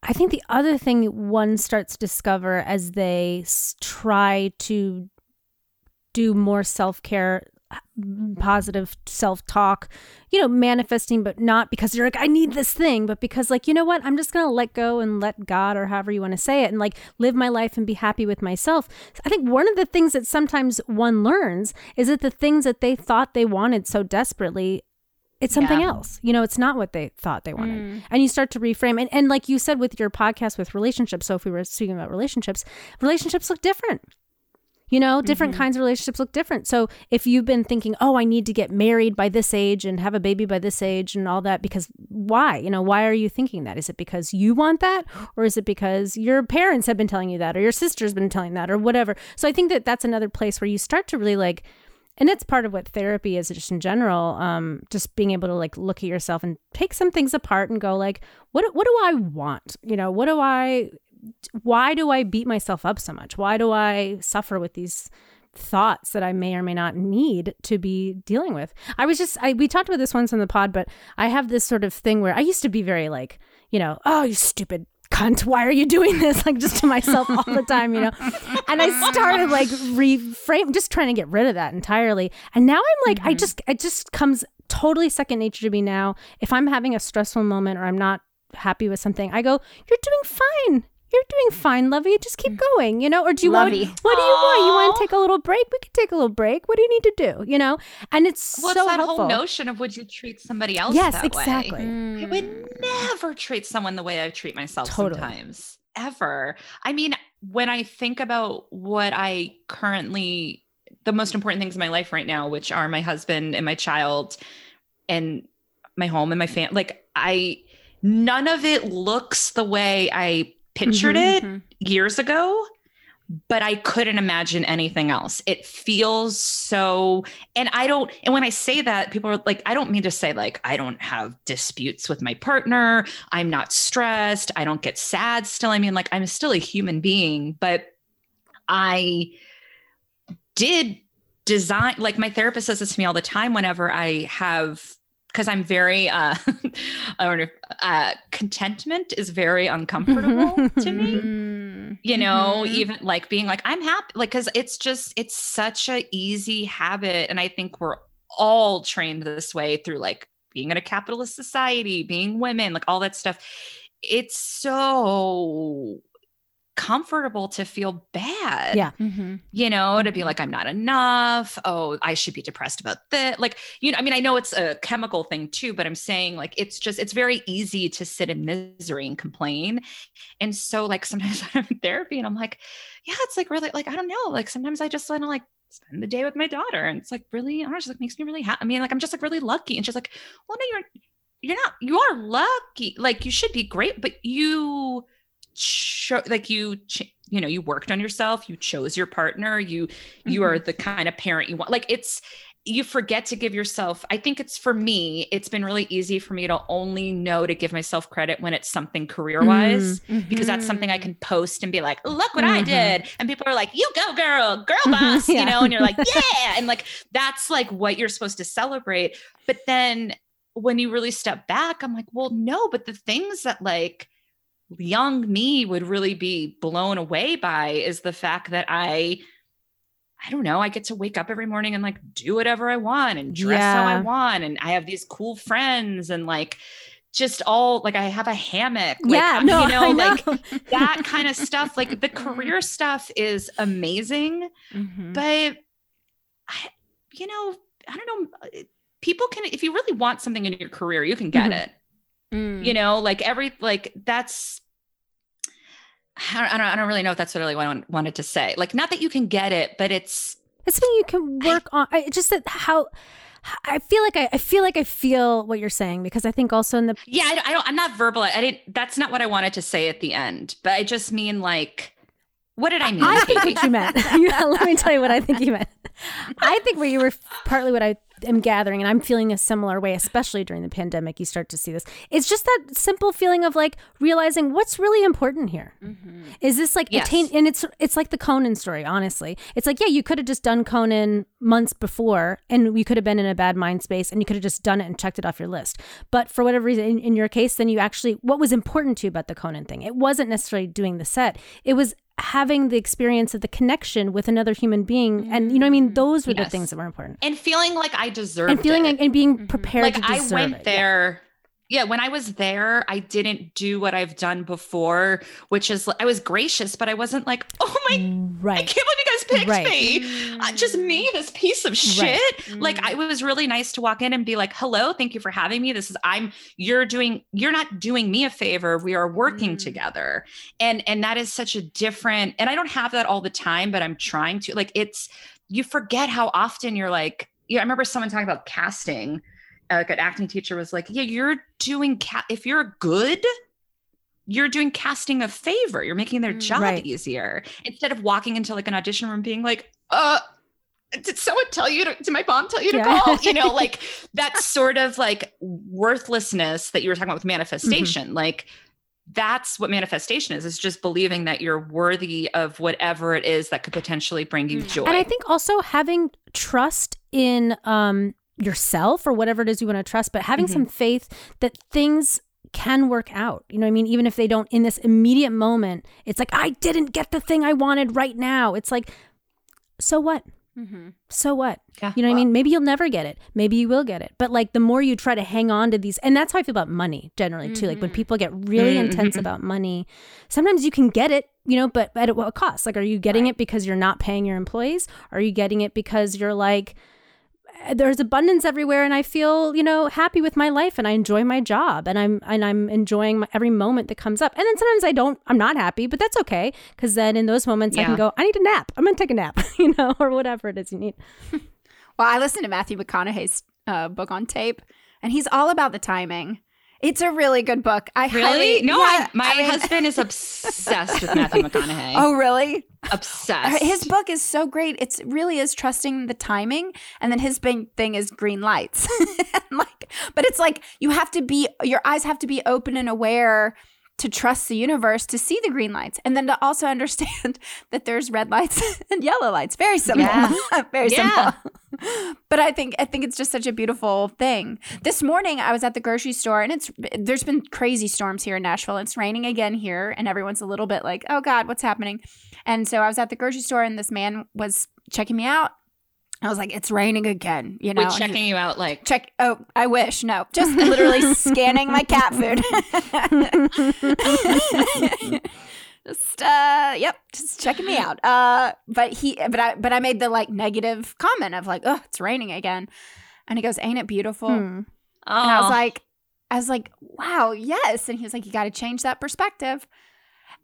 I think the other thing one starts to discover as they s- try to do more self-care, positive self-talk, you know, manifesting, but not because you're like, I need this thing, but because like, you know what, I'm just going to let go and let God, or however you want to say it, and like live my life and be happy with myself. I think one of the things that sometimes one learns is that the things that they thought they wanted so desperately, it's something yeah. else. You know, it's not what they thought they wanted. Mm. And you start to reframe. And, and like you said with your podcast with relationships, so if we were speaking about relationships, relationships look different. You know, different mm-hmm. kinds of relationships look different. So if you've been thinking, oh, I need to get married by this age and have a baby by this age and all that because why? You know, why are you thinking that? Is it because you want that? Or is it because your parents have been telling you that, or your sister's been telling that, or whatever? So I think that that's another place where you start to really like, and that's part of what therapy is just in general, um, just being able to like look at yourself and take some things apart and go like, what, what do I want? You know, what do I, why do I beat myself up so much? Why do I suffer with these thoughts that I may or may not need to be dealing with? I was just, I, we talked about this once on the pod, but I have this sort of thing where I used to be very like, you know, oh, you stupid cunt, why are you doing this? Like just to myself all the time, you know? And I started like reframe, just trying to get rid of that entirely. And now I'm like, mm-hmm. I just, it just comes totally second nature to me now. If I'm having a stressful moment or I'm not happy with something, I go, you're doing fine. You're doing fine, Lovey. Just keep going, you know? Or do you Lovey. want, what do you Aww. want? You want to take a little break? We could take a little break. What do you need to do? You know? And it's well, so it's that helpful. Whole notion of would you treat somebody else yes, that exactly. way? Yes, exactly. I would never treat someone the way I treat myself totally. sometimes, ever. I mean, when I think about what I currently, the most important things in my life right now, which are my husband and my child and my home and my family, like I, none of it looks the way I pictured mm-hmm, it mm-hmm. years ago, but I couldn't imagine anything else. It feels so, and I don't, and when I say that, people are like, I don't mean to say like, I don't have disputes with my partner. I'm not stressed. I don't get sad still. I mean, like, I'm still a human being, but I did design, like my therapist says this to me all the time whenever I have, because I'm very, uh, I don't know, uh, contentment is very uncomfortable to me, you know, even like being like, I'm happy, like, because it's just, it's such an easy habit. And I think we're all trained this way through like being in a capitalist society, being women, like all that stuff. It's so comfortable to feel bad, yeah, mm-hmm. you know, to be like, I'm not enough. Oh, I should be depressed about that. Like, you know, I mean, I know it's a chemical thing too, but I'm saying like, it's just, it's very easy to sit in misery and complain. And so like, sometimes I'm in therapy and I'm like, yeah, it's like really, like, I don't know. Like sometimes I just want to like spend the day with my daughter. And it's like really, honestly, like makes me really happy. I mean, like, I'm just like really lucky. And she's like, well, no, you're, you're not, you are lucky. Like you should be great, but you Cho- like you, ch- you know, you worked on yourself, you chose your partner, you, you mm-hmm. are the kind of parent you want. Like it's, you forget to give yourself, I think it's for me, it's been really easy for me to only know to give myself credit when it's something career-wise, mm-hmm. because that's something I can post and be like, look what mm-hmm. I did. And people are like, you go girl, girl boss, yeah. you know? And you're like, yeah. And like, that's like what you're supposed to celebrate. But then when you really step back, I'm like, well, no, but the things that like, young me would really be blown away by is the fact that I, I don't know, I get to wake up every morning and like do whatever I want and dress yeah. how I want. And I have these cool friends and like, just all like, I have a hammock, like, yeah, no, you know, know, like that kind of stuff. Like the career stuff is amazing, mm-hmm. but I, you know, I don't know, people can, if you really want something in your career, you can get mm-hmm. it. Mm. You know, like every, like that's, I don't, I don't, I don't really know if that's really what I wanted to say. Like, not that you can get it, but it's. It's something you can work I, on. I just that how I feel like I, I feel like I feel what you're saying, because I think also in the. Yeah, I don't, I don't I'm not verbal. I didn't, that's not what I wanted to say at the end, but I just mean like, what did I mean? I think what you meant. Yeah, let me tell you what I think you meant. I think where you were partly what I am gathering, and I'm feeling a similar way, especially during the pandemic, you start to see this. It's just that simple feeling of like realizing what's really important here. Mm-hmm. Is this like yes. attain? And it's it's like the Conan story, honestly. It's like, yeah, you could have just done Conan months before and you could have been in a bad mind space and you could have just done it and checked it off your list. But for whatever reason, in, in your case, then you actually, what was important to you about the Conan thing? It wasn't necessarily doing the set. It was having the experience of the connection with another human being, and you know what I mean, those were yes. the things that were important, and feeling like I deserved and feeling it. Like, and being mm-hmm. prepared like to deserve I went it. There yeah. yeah when I was there, I didn't do what I've done before, which is I was gracious, but I wasn't like, oh my right. I can't believe you guys picked right. me uh, just me, this piece of shit right. like I was really nice to walk in and be like, hello, thank you for having me, this is I'm you're doing you're not doing me a favor, we are working mm. together, and and that is such a different, and I don't have that all the time, but I'm trying to, like, it's you forget how often you're like, yeah, I remember someone talking about casting like an acting teacher was like, yeah, you're doing, ca- if you're good, you're doing casting a favor. You're making their job right. easier. Instead of walking into like an audition room being like, uh, did someone tell you to, did my mom tell you to yeah. call? You know, like that sort of like worthlessness that you were talking about with manifestation. Mm-hmm. Like that's what manifestation is. It's just believing that you're worthy of whatever it is that could potentially bring you joy. And I think also having trust in um, yourself or whatever it is you want to trust, but having mm-hmm. some faith that things can work out. You know what I mean? Even if they don't in this immediate moment, it's like, I didn't get the thing I wanted right now. It's like, so what? Mm-hmm. So what? Yeah, you know well. what I mean? Maybe you'll never get it. Maybe you will get it. But like the more you try to hang on to these, and that's how I feel about money generally mm-hmm. too. Like when people get really mm-hmm. intense about money, sometimes you can get it, you know, but at what cost? Like, are you getting right. it because you're not paying your employees? Are you getting it because you're like, there's abundance everywhere and I feel, you know, happy with my life and I enjoy my job and I'm and I'm enjoying my, every moment that comes up. And then sometimes I don't, I'm not happy, but that's okay. Because then in those moments yeah. I can go, I need a nap. I'm going to take a nap, you know, or whatever it is you need. Well, I listened to Matthew McConaughey's uh, book on tape and he's all about the timing. It's a really good book. I really? highly no. Yeah, I, my I mean, husband is obsessed with Matthew McConaughey. Oh, really? Obsessed. His book is so great. It's really is trusting the timing, and then his big thing is green lights. Like, but it's like you have to be. Your eyes have to be open and aware to trust the universe to see the green lights, and then to also understand that there's red lights and yellow lights. Very simple. Yeah. Very yeah. simple. But I think I think it's just such a beautiful thing. This morning I was at the grocery store and it's there's been crazy storms here in Nashville. It's raining again here and everyone's a little bit like, oh God, what's happening? And so I was at the grocery store and this man was checking me out. I was like, it's raining again, you know. Wait, checking he, you out like check oh, I wish. No. Just literally scanning my cat food. Just uh, yep, just checking me out. Uh, but he, but I, but I made the like negative comment of like, oh, it's raining again, and he goes, "Ain't it beautiful?" Hmm. And I was like, I was like, wow, yes. And he was like, you got to change that perspective,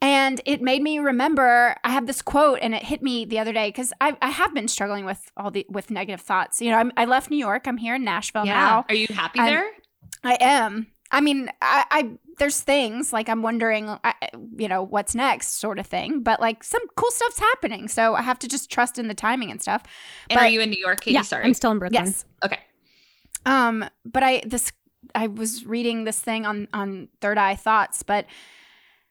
and it made me remember. I have this quote, and it hit me the other day because I, I have been struggling with all the with negative thoughts. You know, I'm, I left New York. I'm here in Nashville yeah. now. Are you happy I'm, there? I am. I mean, I, I there's things like I'm wondering, I, you know, what's next sort of thing. But like some cool stuff's happening. So I have to just trust in the timing and stuff. And but, are you in New York, Katie? Yeah, sorry. I'm still in Brooklyn. Yes. Okay. Um, but I this I was reading this thing on, on Third Eye Thoughts, but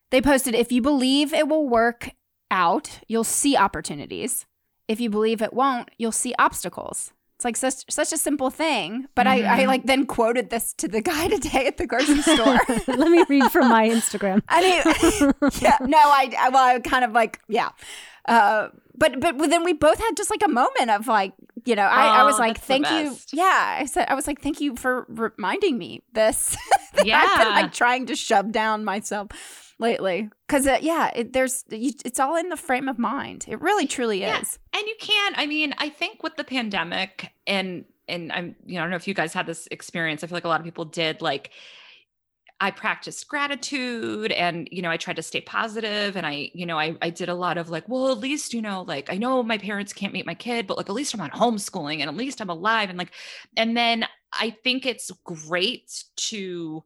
they posted, if you believe it will work out, you'll see opportunities. If you believe it won't, you'll see obstacles. It's like such such a simple thing, but mm-hmm. I, I like then quoted this to the guy today at the grocery store. Let me read from my Instagram. I mean, yeah, no, I, I well, I kind of like, yeah, uh, but but then we both had just like a moment of like, you know, I, oh, I was like, thank you, yeah, I said, I was like, thank you for reminding me this. Yeah, I've been like trying to shove down myself lately because uh, yeah, it, there's you, it's all in the frame of mind. It really truly yeah. is. And you can, I mean, I think with the pandemic and, and I'm, you know, I don't know if you guys had this experience. I feel like a lot of people did. Like I practiced gratitude and, you know, I tried to stay positive and I, you know, I, I did a lot of like, well, at least, you know, like I know my parents can't meet my kid, but like, at least I'm on homeschooling and at least I'm alive. And like, and then I think it's great to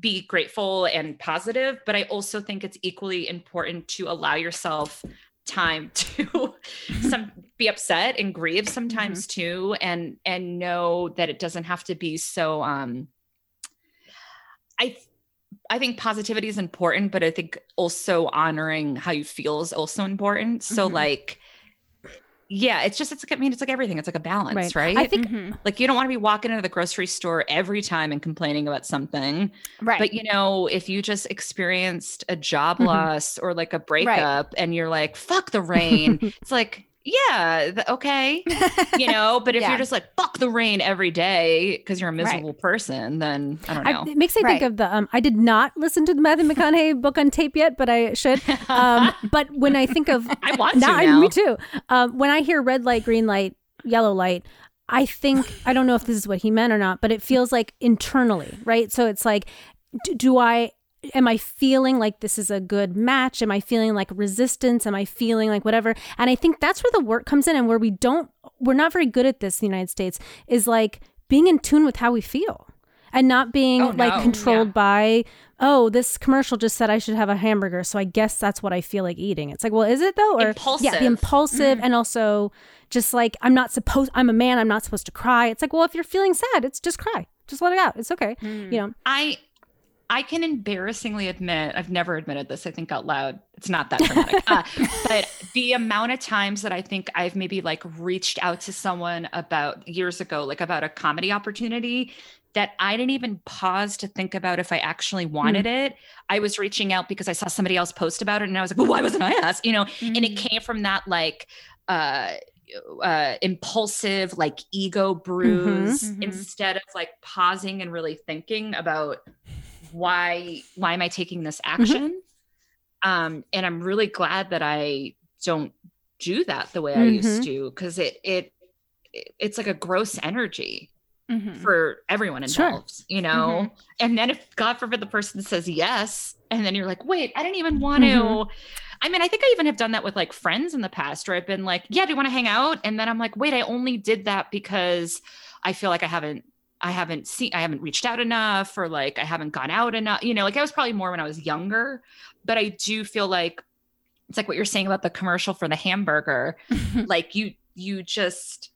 be grateful and positive, but I also think it's equally important to allow yourself time to some be upset and grieve sometimes mm-hmm. too, and and know that it doesn't have to be so um I I think positivity is important, but I think also honoring how you feel is also important. So mm-hmm. like yeah, it's just, it's like, I mean, it's like everything. It's like a balance, right? right? I think mm-hmm. like you don't want to be walking into the grocery store every time and complaining about something. Right. But you know, if you just experienced a job mm-hmm. loss or like a breakup right. and you're like, fuck the rain. It's like, yeah, the, okay. You know, but if yeah. you're just like, fuck the rain every day because you're a miserable right. person, then I don't know. I, it makes me right. think of the, um, I did not listen to the Matthew McConaughey book on tape yet, but I should. Um, but when I think of, I want to now, now. I, me too. Um, when I hear red light, green light, yellow light, I think, I don't know if this is what he meant or not, but it feels like internally, right? So it's like, do, do I, am I feeling like this is a good match? Am I feeling like resistance? Am I feeling like whatever? And I think that's where the work comes in and where we don't, we're not very good at this in the United States is like being in tune with how we feel and not being oh, like no. controlled yeah. by, oh, this commercial just said I should have a hamburger, so I guess that's what I feel like eating. It's like, well, is it though? Or impulsive. Yeah, the impulsive mm. and also just like, I'm not supposed, I'm a man, I'm not supposed to cry. It's like, well, if you're feeling sad, it's just cry. Just let it out. It's okay. Mm. You know, I, I can embarrassingly admit, I've never admitted this, I think out loud, it's not that dramatic, uh, but the amount of times that I think I've maybe like reached out to someone about years ago, like about a comedy opportunity that I didn't even pause to think about if I actually wanted mm. it. I was reaching out because I saw somebody else post about it and I was like, well, why wasn't I asked? You know, mm. and it came from that like, uh, Uh, impulsive, like ego bruise mm-hmm, mm-hmm. instead of like pausing and really thinking about why, why am I taking this action? Mm-hmm. Um, and I'm really glad that I don't do that the way mm-hmm. I used to. Cause it, it, it's like a gross energy mm-hmm. for everyone involved, sure. you know? Mm-hmm. And then if God forbid the person says yes, and then you're like, wait, I didn't even want mm-hmm. to, I mean, I think I even have done that with like friends in the past where I've been like, yeah, do you want to hang out? And then I'm like, wait, I only did that because I feel like I haven't, I haven't seen, I haven't reached out enough or like, I haven't gone out enough, you know, like I was probably more when I was younger, but I do feel like it's like what you're saying about the commercial for the hamburger. like you, you just,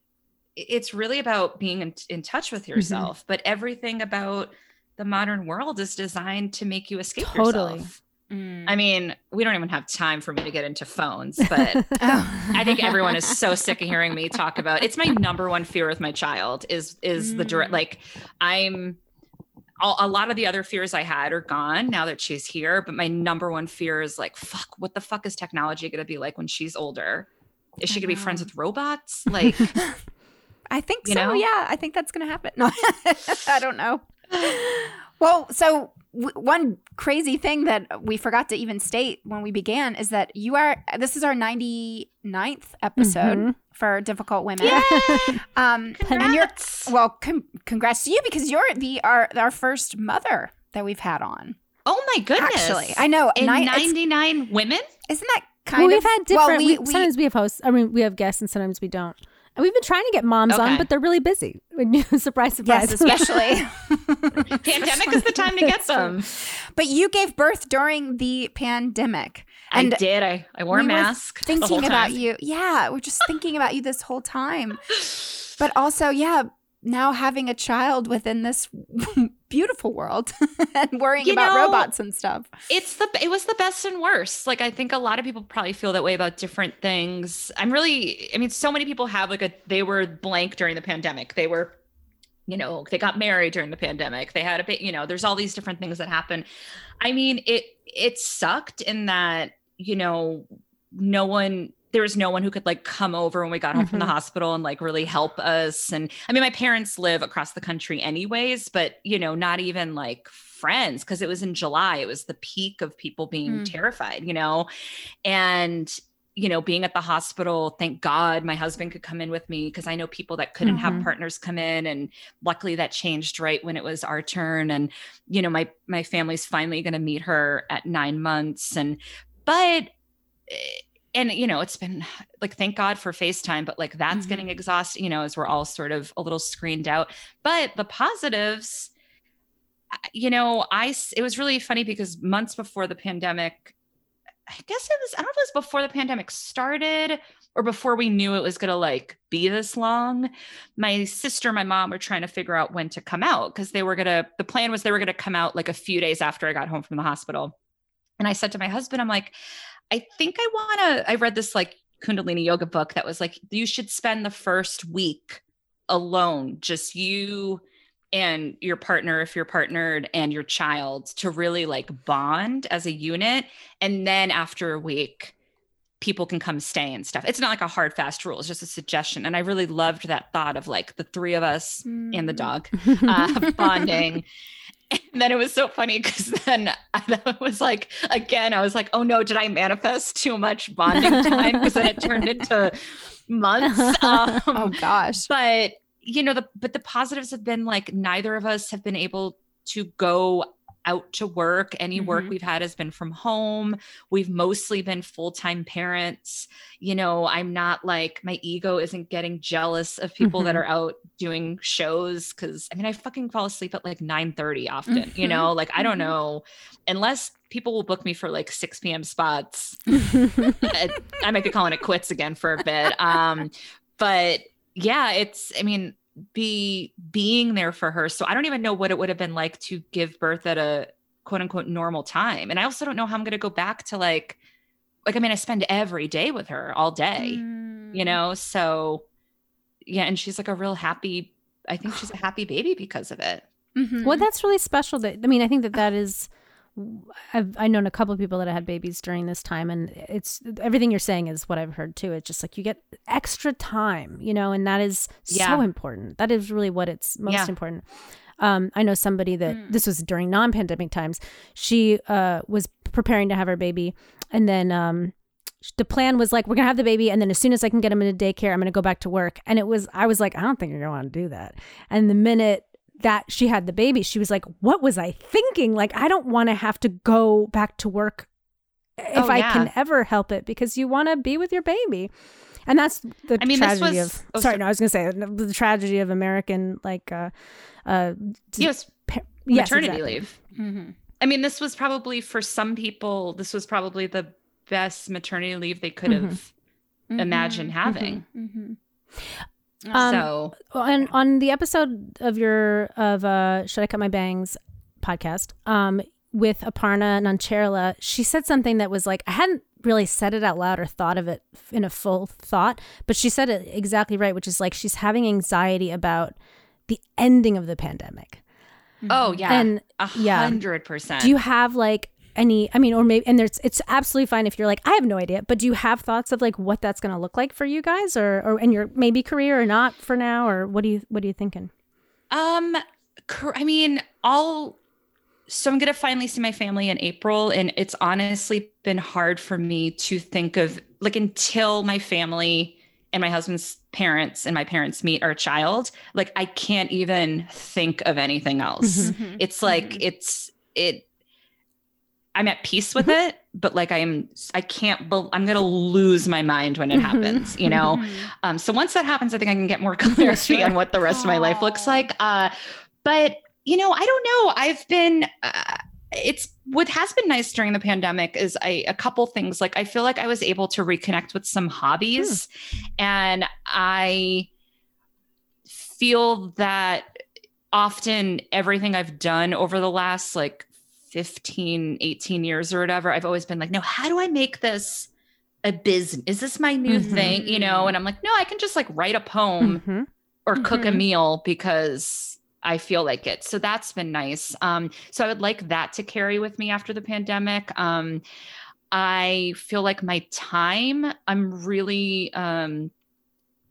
it's really about being in, in touch with yourself, mm-hmm. but everything about the modern world is designed to make you escape totally. yourself. I mean, we don't even have time for me to get into phones, but oh. I think everyone is so sick of hearing me talk about, it's my number one fear with my child is, is mm. the direct, like I'm all, a lot of the other fears I had are gone now that she's here. But my number one fear is like, fuck, what the fuck is technology going to be like when she's older? Is she going to be friends with robots? Like, I think so. Know? Yeah. I think that's going to happen. No, I don't know. Well, so one crazy thing that we forgot to even state when we began is that you are, this is our ninety-ninth episode mm-hmm. for Difficult Women. Yay! um, and you're, well, com- congrats to you because you're the, our, our first mother that we've had on. Oh my goodness. Actually, I know. In ni- ninety-nine women? Isn't that kind well, of. We've had different, well, we, we, sometimes we have hosts, I mean, we have guests and sometimes we don't. And we've been trying to get moms okay. on, but they're really busy. surprise, surprise. Yes, especially. Pandemic is the time to get them. But you gave birth during the pandemic. And I did. I, I wore we a mask thinking the whole time. About you. Yeah, we're just thinking about you this whole time. But also, yeah, now having a child within this beautiful world and worrying you about know, robots and stuff. It's the it was the best and worst. Like I think a lot of people probably feel that way about different things. I'm really I mean so many people have like a they were blank during the pandemic. They were you know, they got married during the pandemic. They had a bit, you know, there's all these different things that happen. I mean, it it sucked in that, you know, no one there was no one who could like come over when we got home mm-hmm. from the hospital and like really help us. And I mean, my parents live across the country anyways, but you know, not even like friends. Cause it was in July. It was the peak of people being mm. terrified, you know, and, you know, being at the hospital, thank God my husband could come in with me. Cause I know people that couldn't mm-hmm. have partners come in. And luckily that changed right when it was our turn. And, you know, my, my family's finally going to meet her at nine months. And, but it, And, you know, it's been like, thank God for FaceTime, but like that's mm-hmm. getting exhausted, you know, as we're all sort of a little screened out. But the positives, you know, I, it was really funny because months before the pandemic, I guess it was, I don't know if it was before the pandemic started or before we knew it was going to like be this long. My sister and my mom were trying to figure out when to come out because they were going to, the plan was they were going to come out like a few days after I got home from the hospital. And I said to my husband, I'm like, I think I want to, I read this like Kundalini yoga book that was like, you should spend the first week alone, just you and your partner, if you're partnered, and your child to really like bond as a unit. And then after a week, people can come stay and stuff. It's not like a hard, fast rule. It's just a suggestion. And I really loved that thought of like the three of us mm. and the dog uh, bonding. And then it was so funny because then I was like, again, I was like, oh no, did I manifest too much bonding time? Because then it turned into months. Um, oh gosh. But you know, the, but the positives have been like, neither of us have been able to go out to work. Any mm-hmm. work we've had has been from home. We've mostly been full-time parents. You know, I'm not like, my ego isn't getting jealous of people mm-hmm. that are out doing shows. Cause I mean, I fucking fall asleep at like nine thirty often, mm-hmm. you know, like, I don't know, unless people will book me for like six p.m. spots. I might be calling it quits again for a bit. Um, but yeah, it's, I mean, be being there for her. So I don't even know what it would have been like to give birth at a quote unquote normal time. And I also don't know how I'm going to go back to like, like, I mean, I spend every day with her all day, mm. you know? So yeah. And she's like a real happy, I think she's a happy baby because of it. Mm-hmm. Well, that's really special. That, I mean, I think that that is, I've, I've known a couple of people that had babies during this time, and it's everything you're saying is what I've heard too. It's just like you get extra time, you know, and that is yeah. so important. That is really what it's most yeah. important. Um, I know somebody that mm. this was during non-pandemic times. She uh, was preparing to have her baby, and then um, the plan was like, we're going to have the baby, and then as soon as I can get him into daycare, I'm going to go back to work. And it was, I was like, I don't think you're going to want to do that. And the minute that she had the baby, she was like, what was I thinking? Like, I don't want to have to go back to work if oh, I yeah. can ever help it, because you want to be with your baby. And that's the I mean, tragedy this was, of, oh, sorry, sorry, no, I was going to say the tragedy of American, like, uh, uh, yes, pa- yes maternity exactly. leave. Mm-hmm. I mean, this was probably for some people, this was probably the best maternity leave they could mm-hmm. have mm-hmm. imagined having. Mm-hmm. Mm-hmm. Um, so on, on the episode of your of uh, Should I Cut My Bangs podcast um, with Aparna Nancherla, she said something that was like, I hadn't really said it out loud or thought of it in a full thought, but she said it exactly right, which is like she's having anxiety about the ending of the pandemic. Oh, yeah. And one hundred percent. Yeah. Do you have like any, I mean, or maybe, and there's, it's absolutely fine if you're like, I have no idea, but do you have thoughts of like what that's going to look like for you guys, or, or in your maybe career or not for now, or what do you, what are you thinking? Um, I mean, I'll, so I'm going to finally see my family in April, and it's honestly been hard for me to think of like, until my family and my husband's parents and my parents meet our child, like I can't even think of anything else. Mm-hmm. It's like, mm-hmm. it's, it, I'm at peace with mm-hmm. it, but like, I am, I can't, be, I'm going to lose my mind when it mm-hmm. happens, you know? Mm-hmm. Um, so once that happens, I think I can get more clarity sure. on what the rest Aww. Of my life looks like. Uh, but you know, I don't know. I've been, uh, it's what has been nice during the pandemic is I, a couple things. Like, I feel like I was able to reconnect with some hobbies mm. and I feel that often everything I've done over the last like fifteen, eighteen years or whatever, I've always been like, no, how do I make this a business? Is this my new mm-hmm. thing? You know? And I'm like, no, I can just like write a poem mm-hmm. or cook mm-hmm. a meal because I feel like it. So that's been nice. Um, so I would like that to carry with me after the pandemic. Um, I feel like my time, I'm really, um,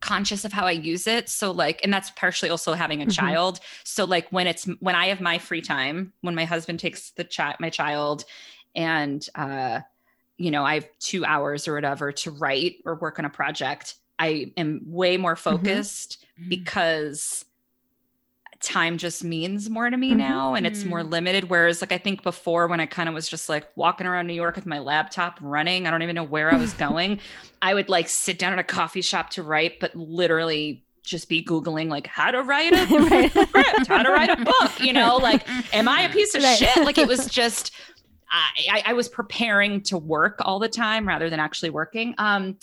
conscious of how I use it. So like, and that's partially also having a mm-hmm. child. So like when it's, when I have my free time, when my husband takes the child, my child, and, uh, you know, I have two hours or whatever to write or work on a project, I am way more focused mm-hmm. because time just means more to me mm-hmm. now. And it's more limited. Whereas like, I think before when I kind of was just like walking around New York with my laptop running, I don't even know where I was going. I would like sit down at a coffee shop to write, but literally just be Googling like how to write a script, how to write a book, you know, like, am I a piece of right. shit? Like it was just, I, I was preparing to work all the time rather than actually working. Um,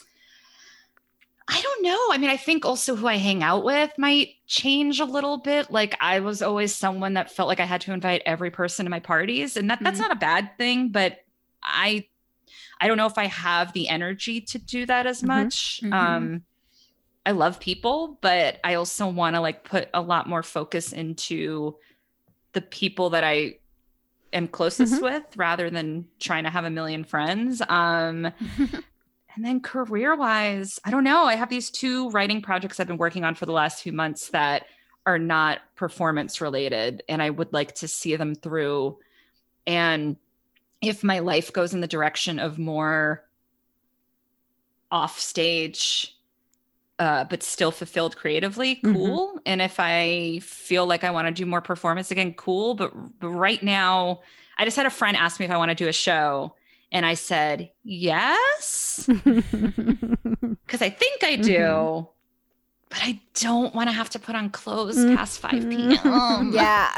I don't know. I mean, I think also who I hang out with might change a little bit. Like I was always someone that felt like I had to invite every person to my parties, and that, that's mm-hmm. not a bad thing, but I, I don't know if I have the energy to do that as mm-hmm. much. Mm-hmm. Um, I love people, but I also want to like put a lot more focus into the people that I am closest mm-hmm. with rather than trying to have a million friends. Um, And then career-wise, I don't know. I have these two writing projects I've been working on for the last few months that are not performance-related, and I would like to see them through. And if my life goes in the direction of more off-stage uh, but still fulfilled creatively, cool. Mm-hmm. And if I feel like I want to do more performance again, cool. But, but right now, I just had a friend ask me if I want to do a show. And I said, yes, because I think I do, mm-hmm. but I don't want to have to put on clothes mm-hmm. past five p.m. Yeah.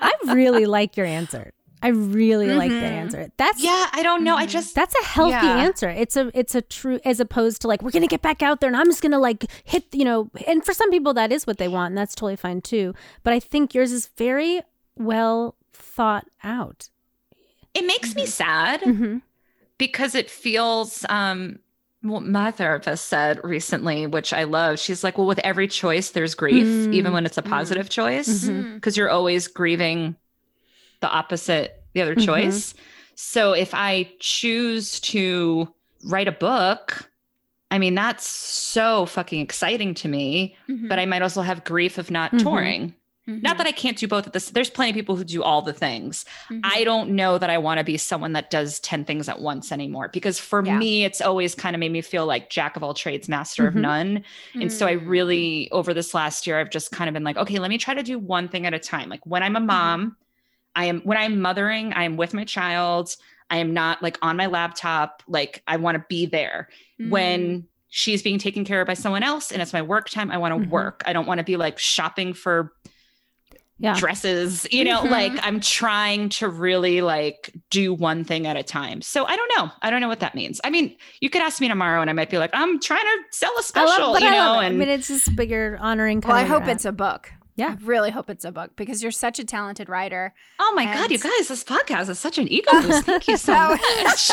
I really like your answer. I really mm-hmm. like that answer. That's yeah. I don't know. I just that's a healthy yeah. answer. It's a it's a true as opposed to like we're gonna get back out there and I'm just gonna like hit you know. And for some people that is what they want and that's totally fine too. But I think yours is very well thought out. It makes mm-hmm. me sad mm-hmm. because it feels. Um, Well, my therapist said recently, which I love, she's like, well, with every choice, there's grief, mm-hmm. even when it's a positive mm-hmm. choice, because mm-hmm. you're always grieving the opposite, the other mm-hmm. choice. So if I choose to write a book, I mean, that's so fucking exciting to me, mm-hmm. but I might also have grief of not mm-hmm. touring. Mm-hmm. Not that I can't do both at this. There's plenty of people who do all the things. Mm-hmm. I don't know that I want to be someone that does ten things at once anymore, because for yeah. me, it's always kind of made me feel like jack of all trades, master mm-hmm. of none. Mm-hmm. And so I really, over this last year, I've just kind of been like, okay, let me try to do one thing at a time. Like when I'm a mom, mm-hmm. I am, when I'm mothering, I am with my child. I am not like on my laptop. Like I want to be there mm-hmm. when she's being taken care of by someone else. And it's my work time. I want to mm-hmm. work. I don't want to be like shopping for Yeah. dresses, you know, mm-hmm. like I'm trying to really like do one thing at a time. So I don't know. I don't know what that means. I mean, you could ask me tomorrow and I might be like, I'm trying to sell a special, love, you know, I and I mean, it's just bigger honoring. Well, I hope it's a book. Yeah. I really hope it's a book because you're such a talented writer. Oh my and... God, you guys, this podcast is such an ego boost. Thank you so much.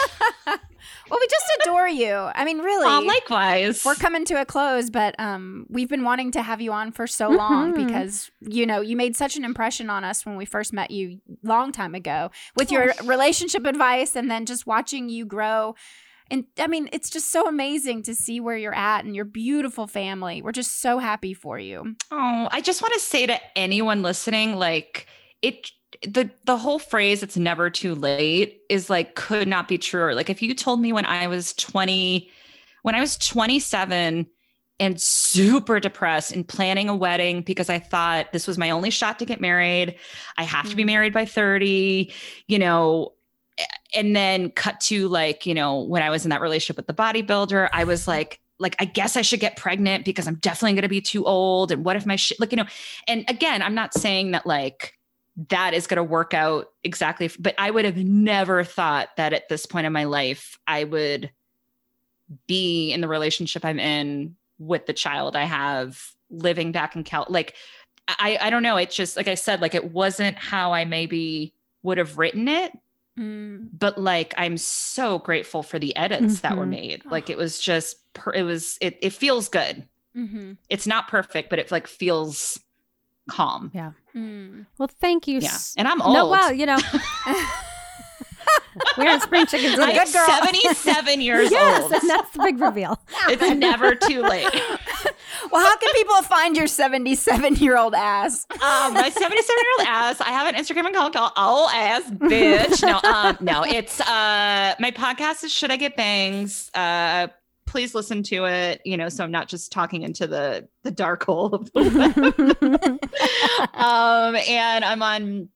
Well, we just adore you. I mean, really. Oh, likewise. We're coming to a close, but um, we've been wanting to have you on for so long mm-hmm. because, you know, you made such an impression on us when we first met you long time ago with oh. your relationship advice and then just watching you grow. And I mean, it's just so amazing to see where you're at and your beautiful family. We're just so happy for you. Oh, I just want to say to anyone listening, like it, the, the whole phrase, it's never too late is like, could not be truer. Like if you told me when I was twenty, when I was twenty-seven and super depressed and planning a wedding because I thought this was my only shot to get married. I have to be married by thirty, you know, and then cut to like, you know, when I was in that relationship with the bodybuilder, I was like, like, I guess I should get pregnant because I'm definitely going to be too old. And what if my shit, like, you know, and again, I'm not saying that like that is going to work out exactly, but I would have never thought that at this point in my life, I would be in the relationship I'm in with the child I have living back in Cal. Like, I, I don't know. It's just, like I said, like, it wasn't how I maybe would have written it. Mm. But like, I'm so grateful for the edits mm-hmm. that were made. Like it was just, per- it was, it, it feels good. Mm-hmm. It's not perfect, but it like feels calm. Yeah. Mm. Well, thank you. Yeah. And I'm old. No, well, you know, we're on spring chickens. I'm good girl. seventy-seven years yes, old. And that's the big reveal. It's never too late. Well, how can people find your seventy-seven-year-old ass? Um, my seventy-seven-year-old ass. I have an Instagram account called All Ass Bitch. No, um, no, it's uh, my podcast is Should I Get Bangs? Uh, please listen to it. You know, so I'm not just talking into the the dark hole of the web. um, and I'm on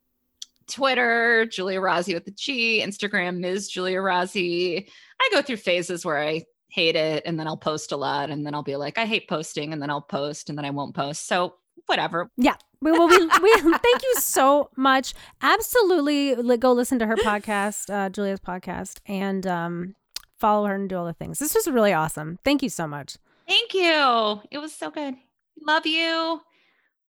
Twitter, Julia Rossi with the G. Instagram, Miz Julia Rossi. I go through phases where I hate it. And then I'll post a lot. And then I'll be like, I hate posting. And then I'll post and then I won't post. So whatever. Yeah. We will. We, we thank you so much. Absolutely. Go listen to her podcast, uh, Julia's podcast, and um, follow her and do all the things. This was really awesome. Thank you so much. Thank you. It was so good. Love you.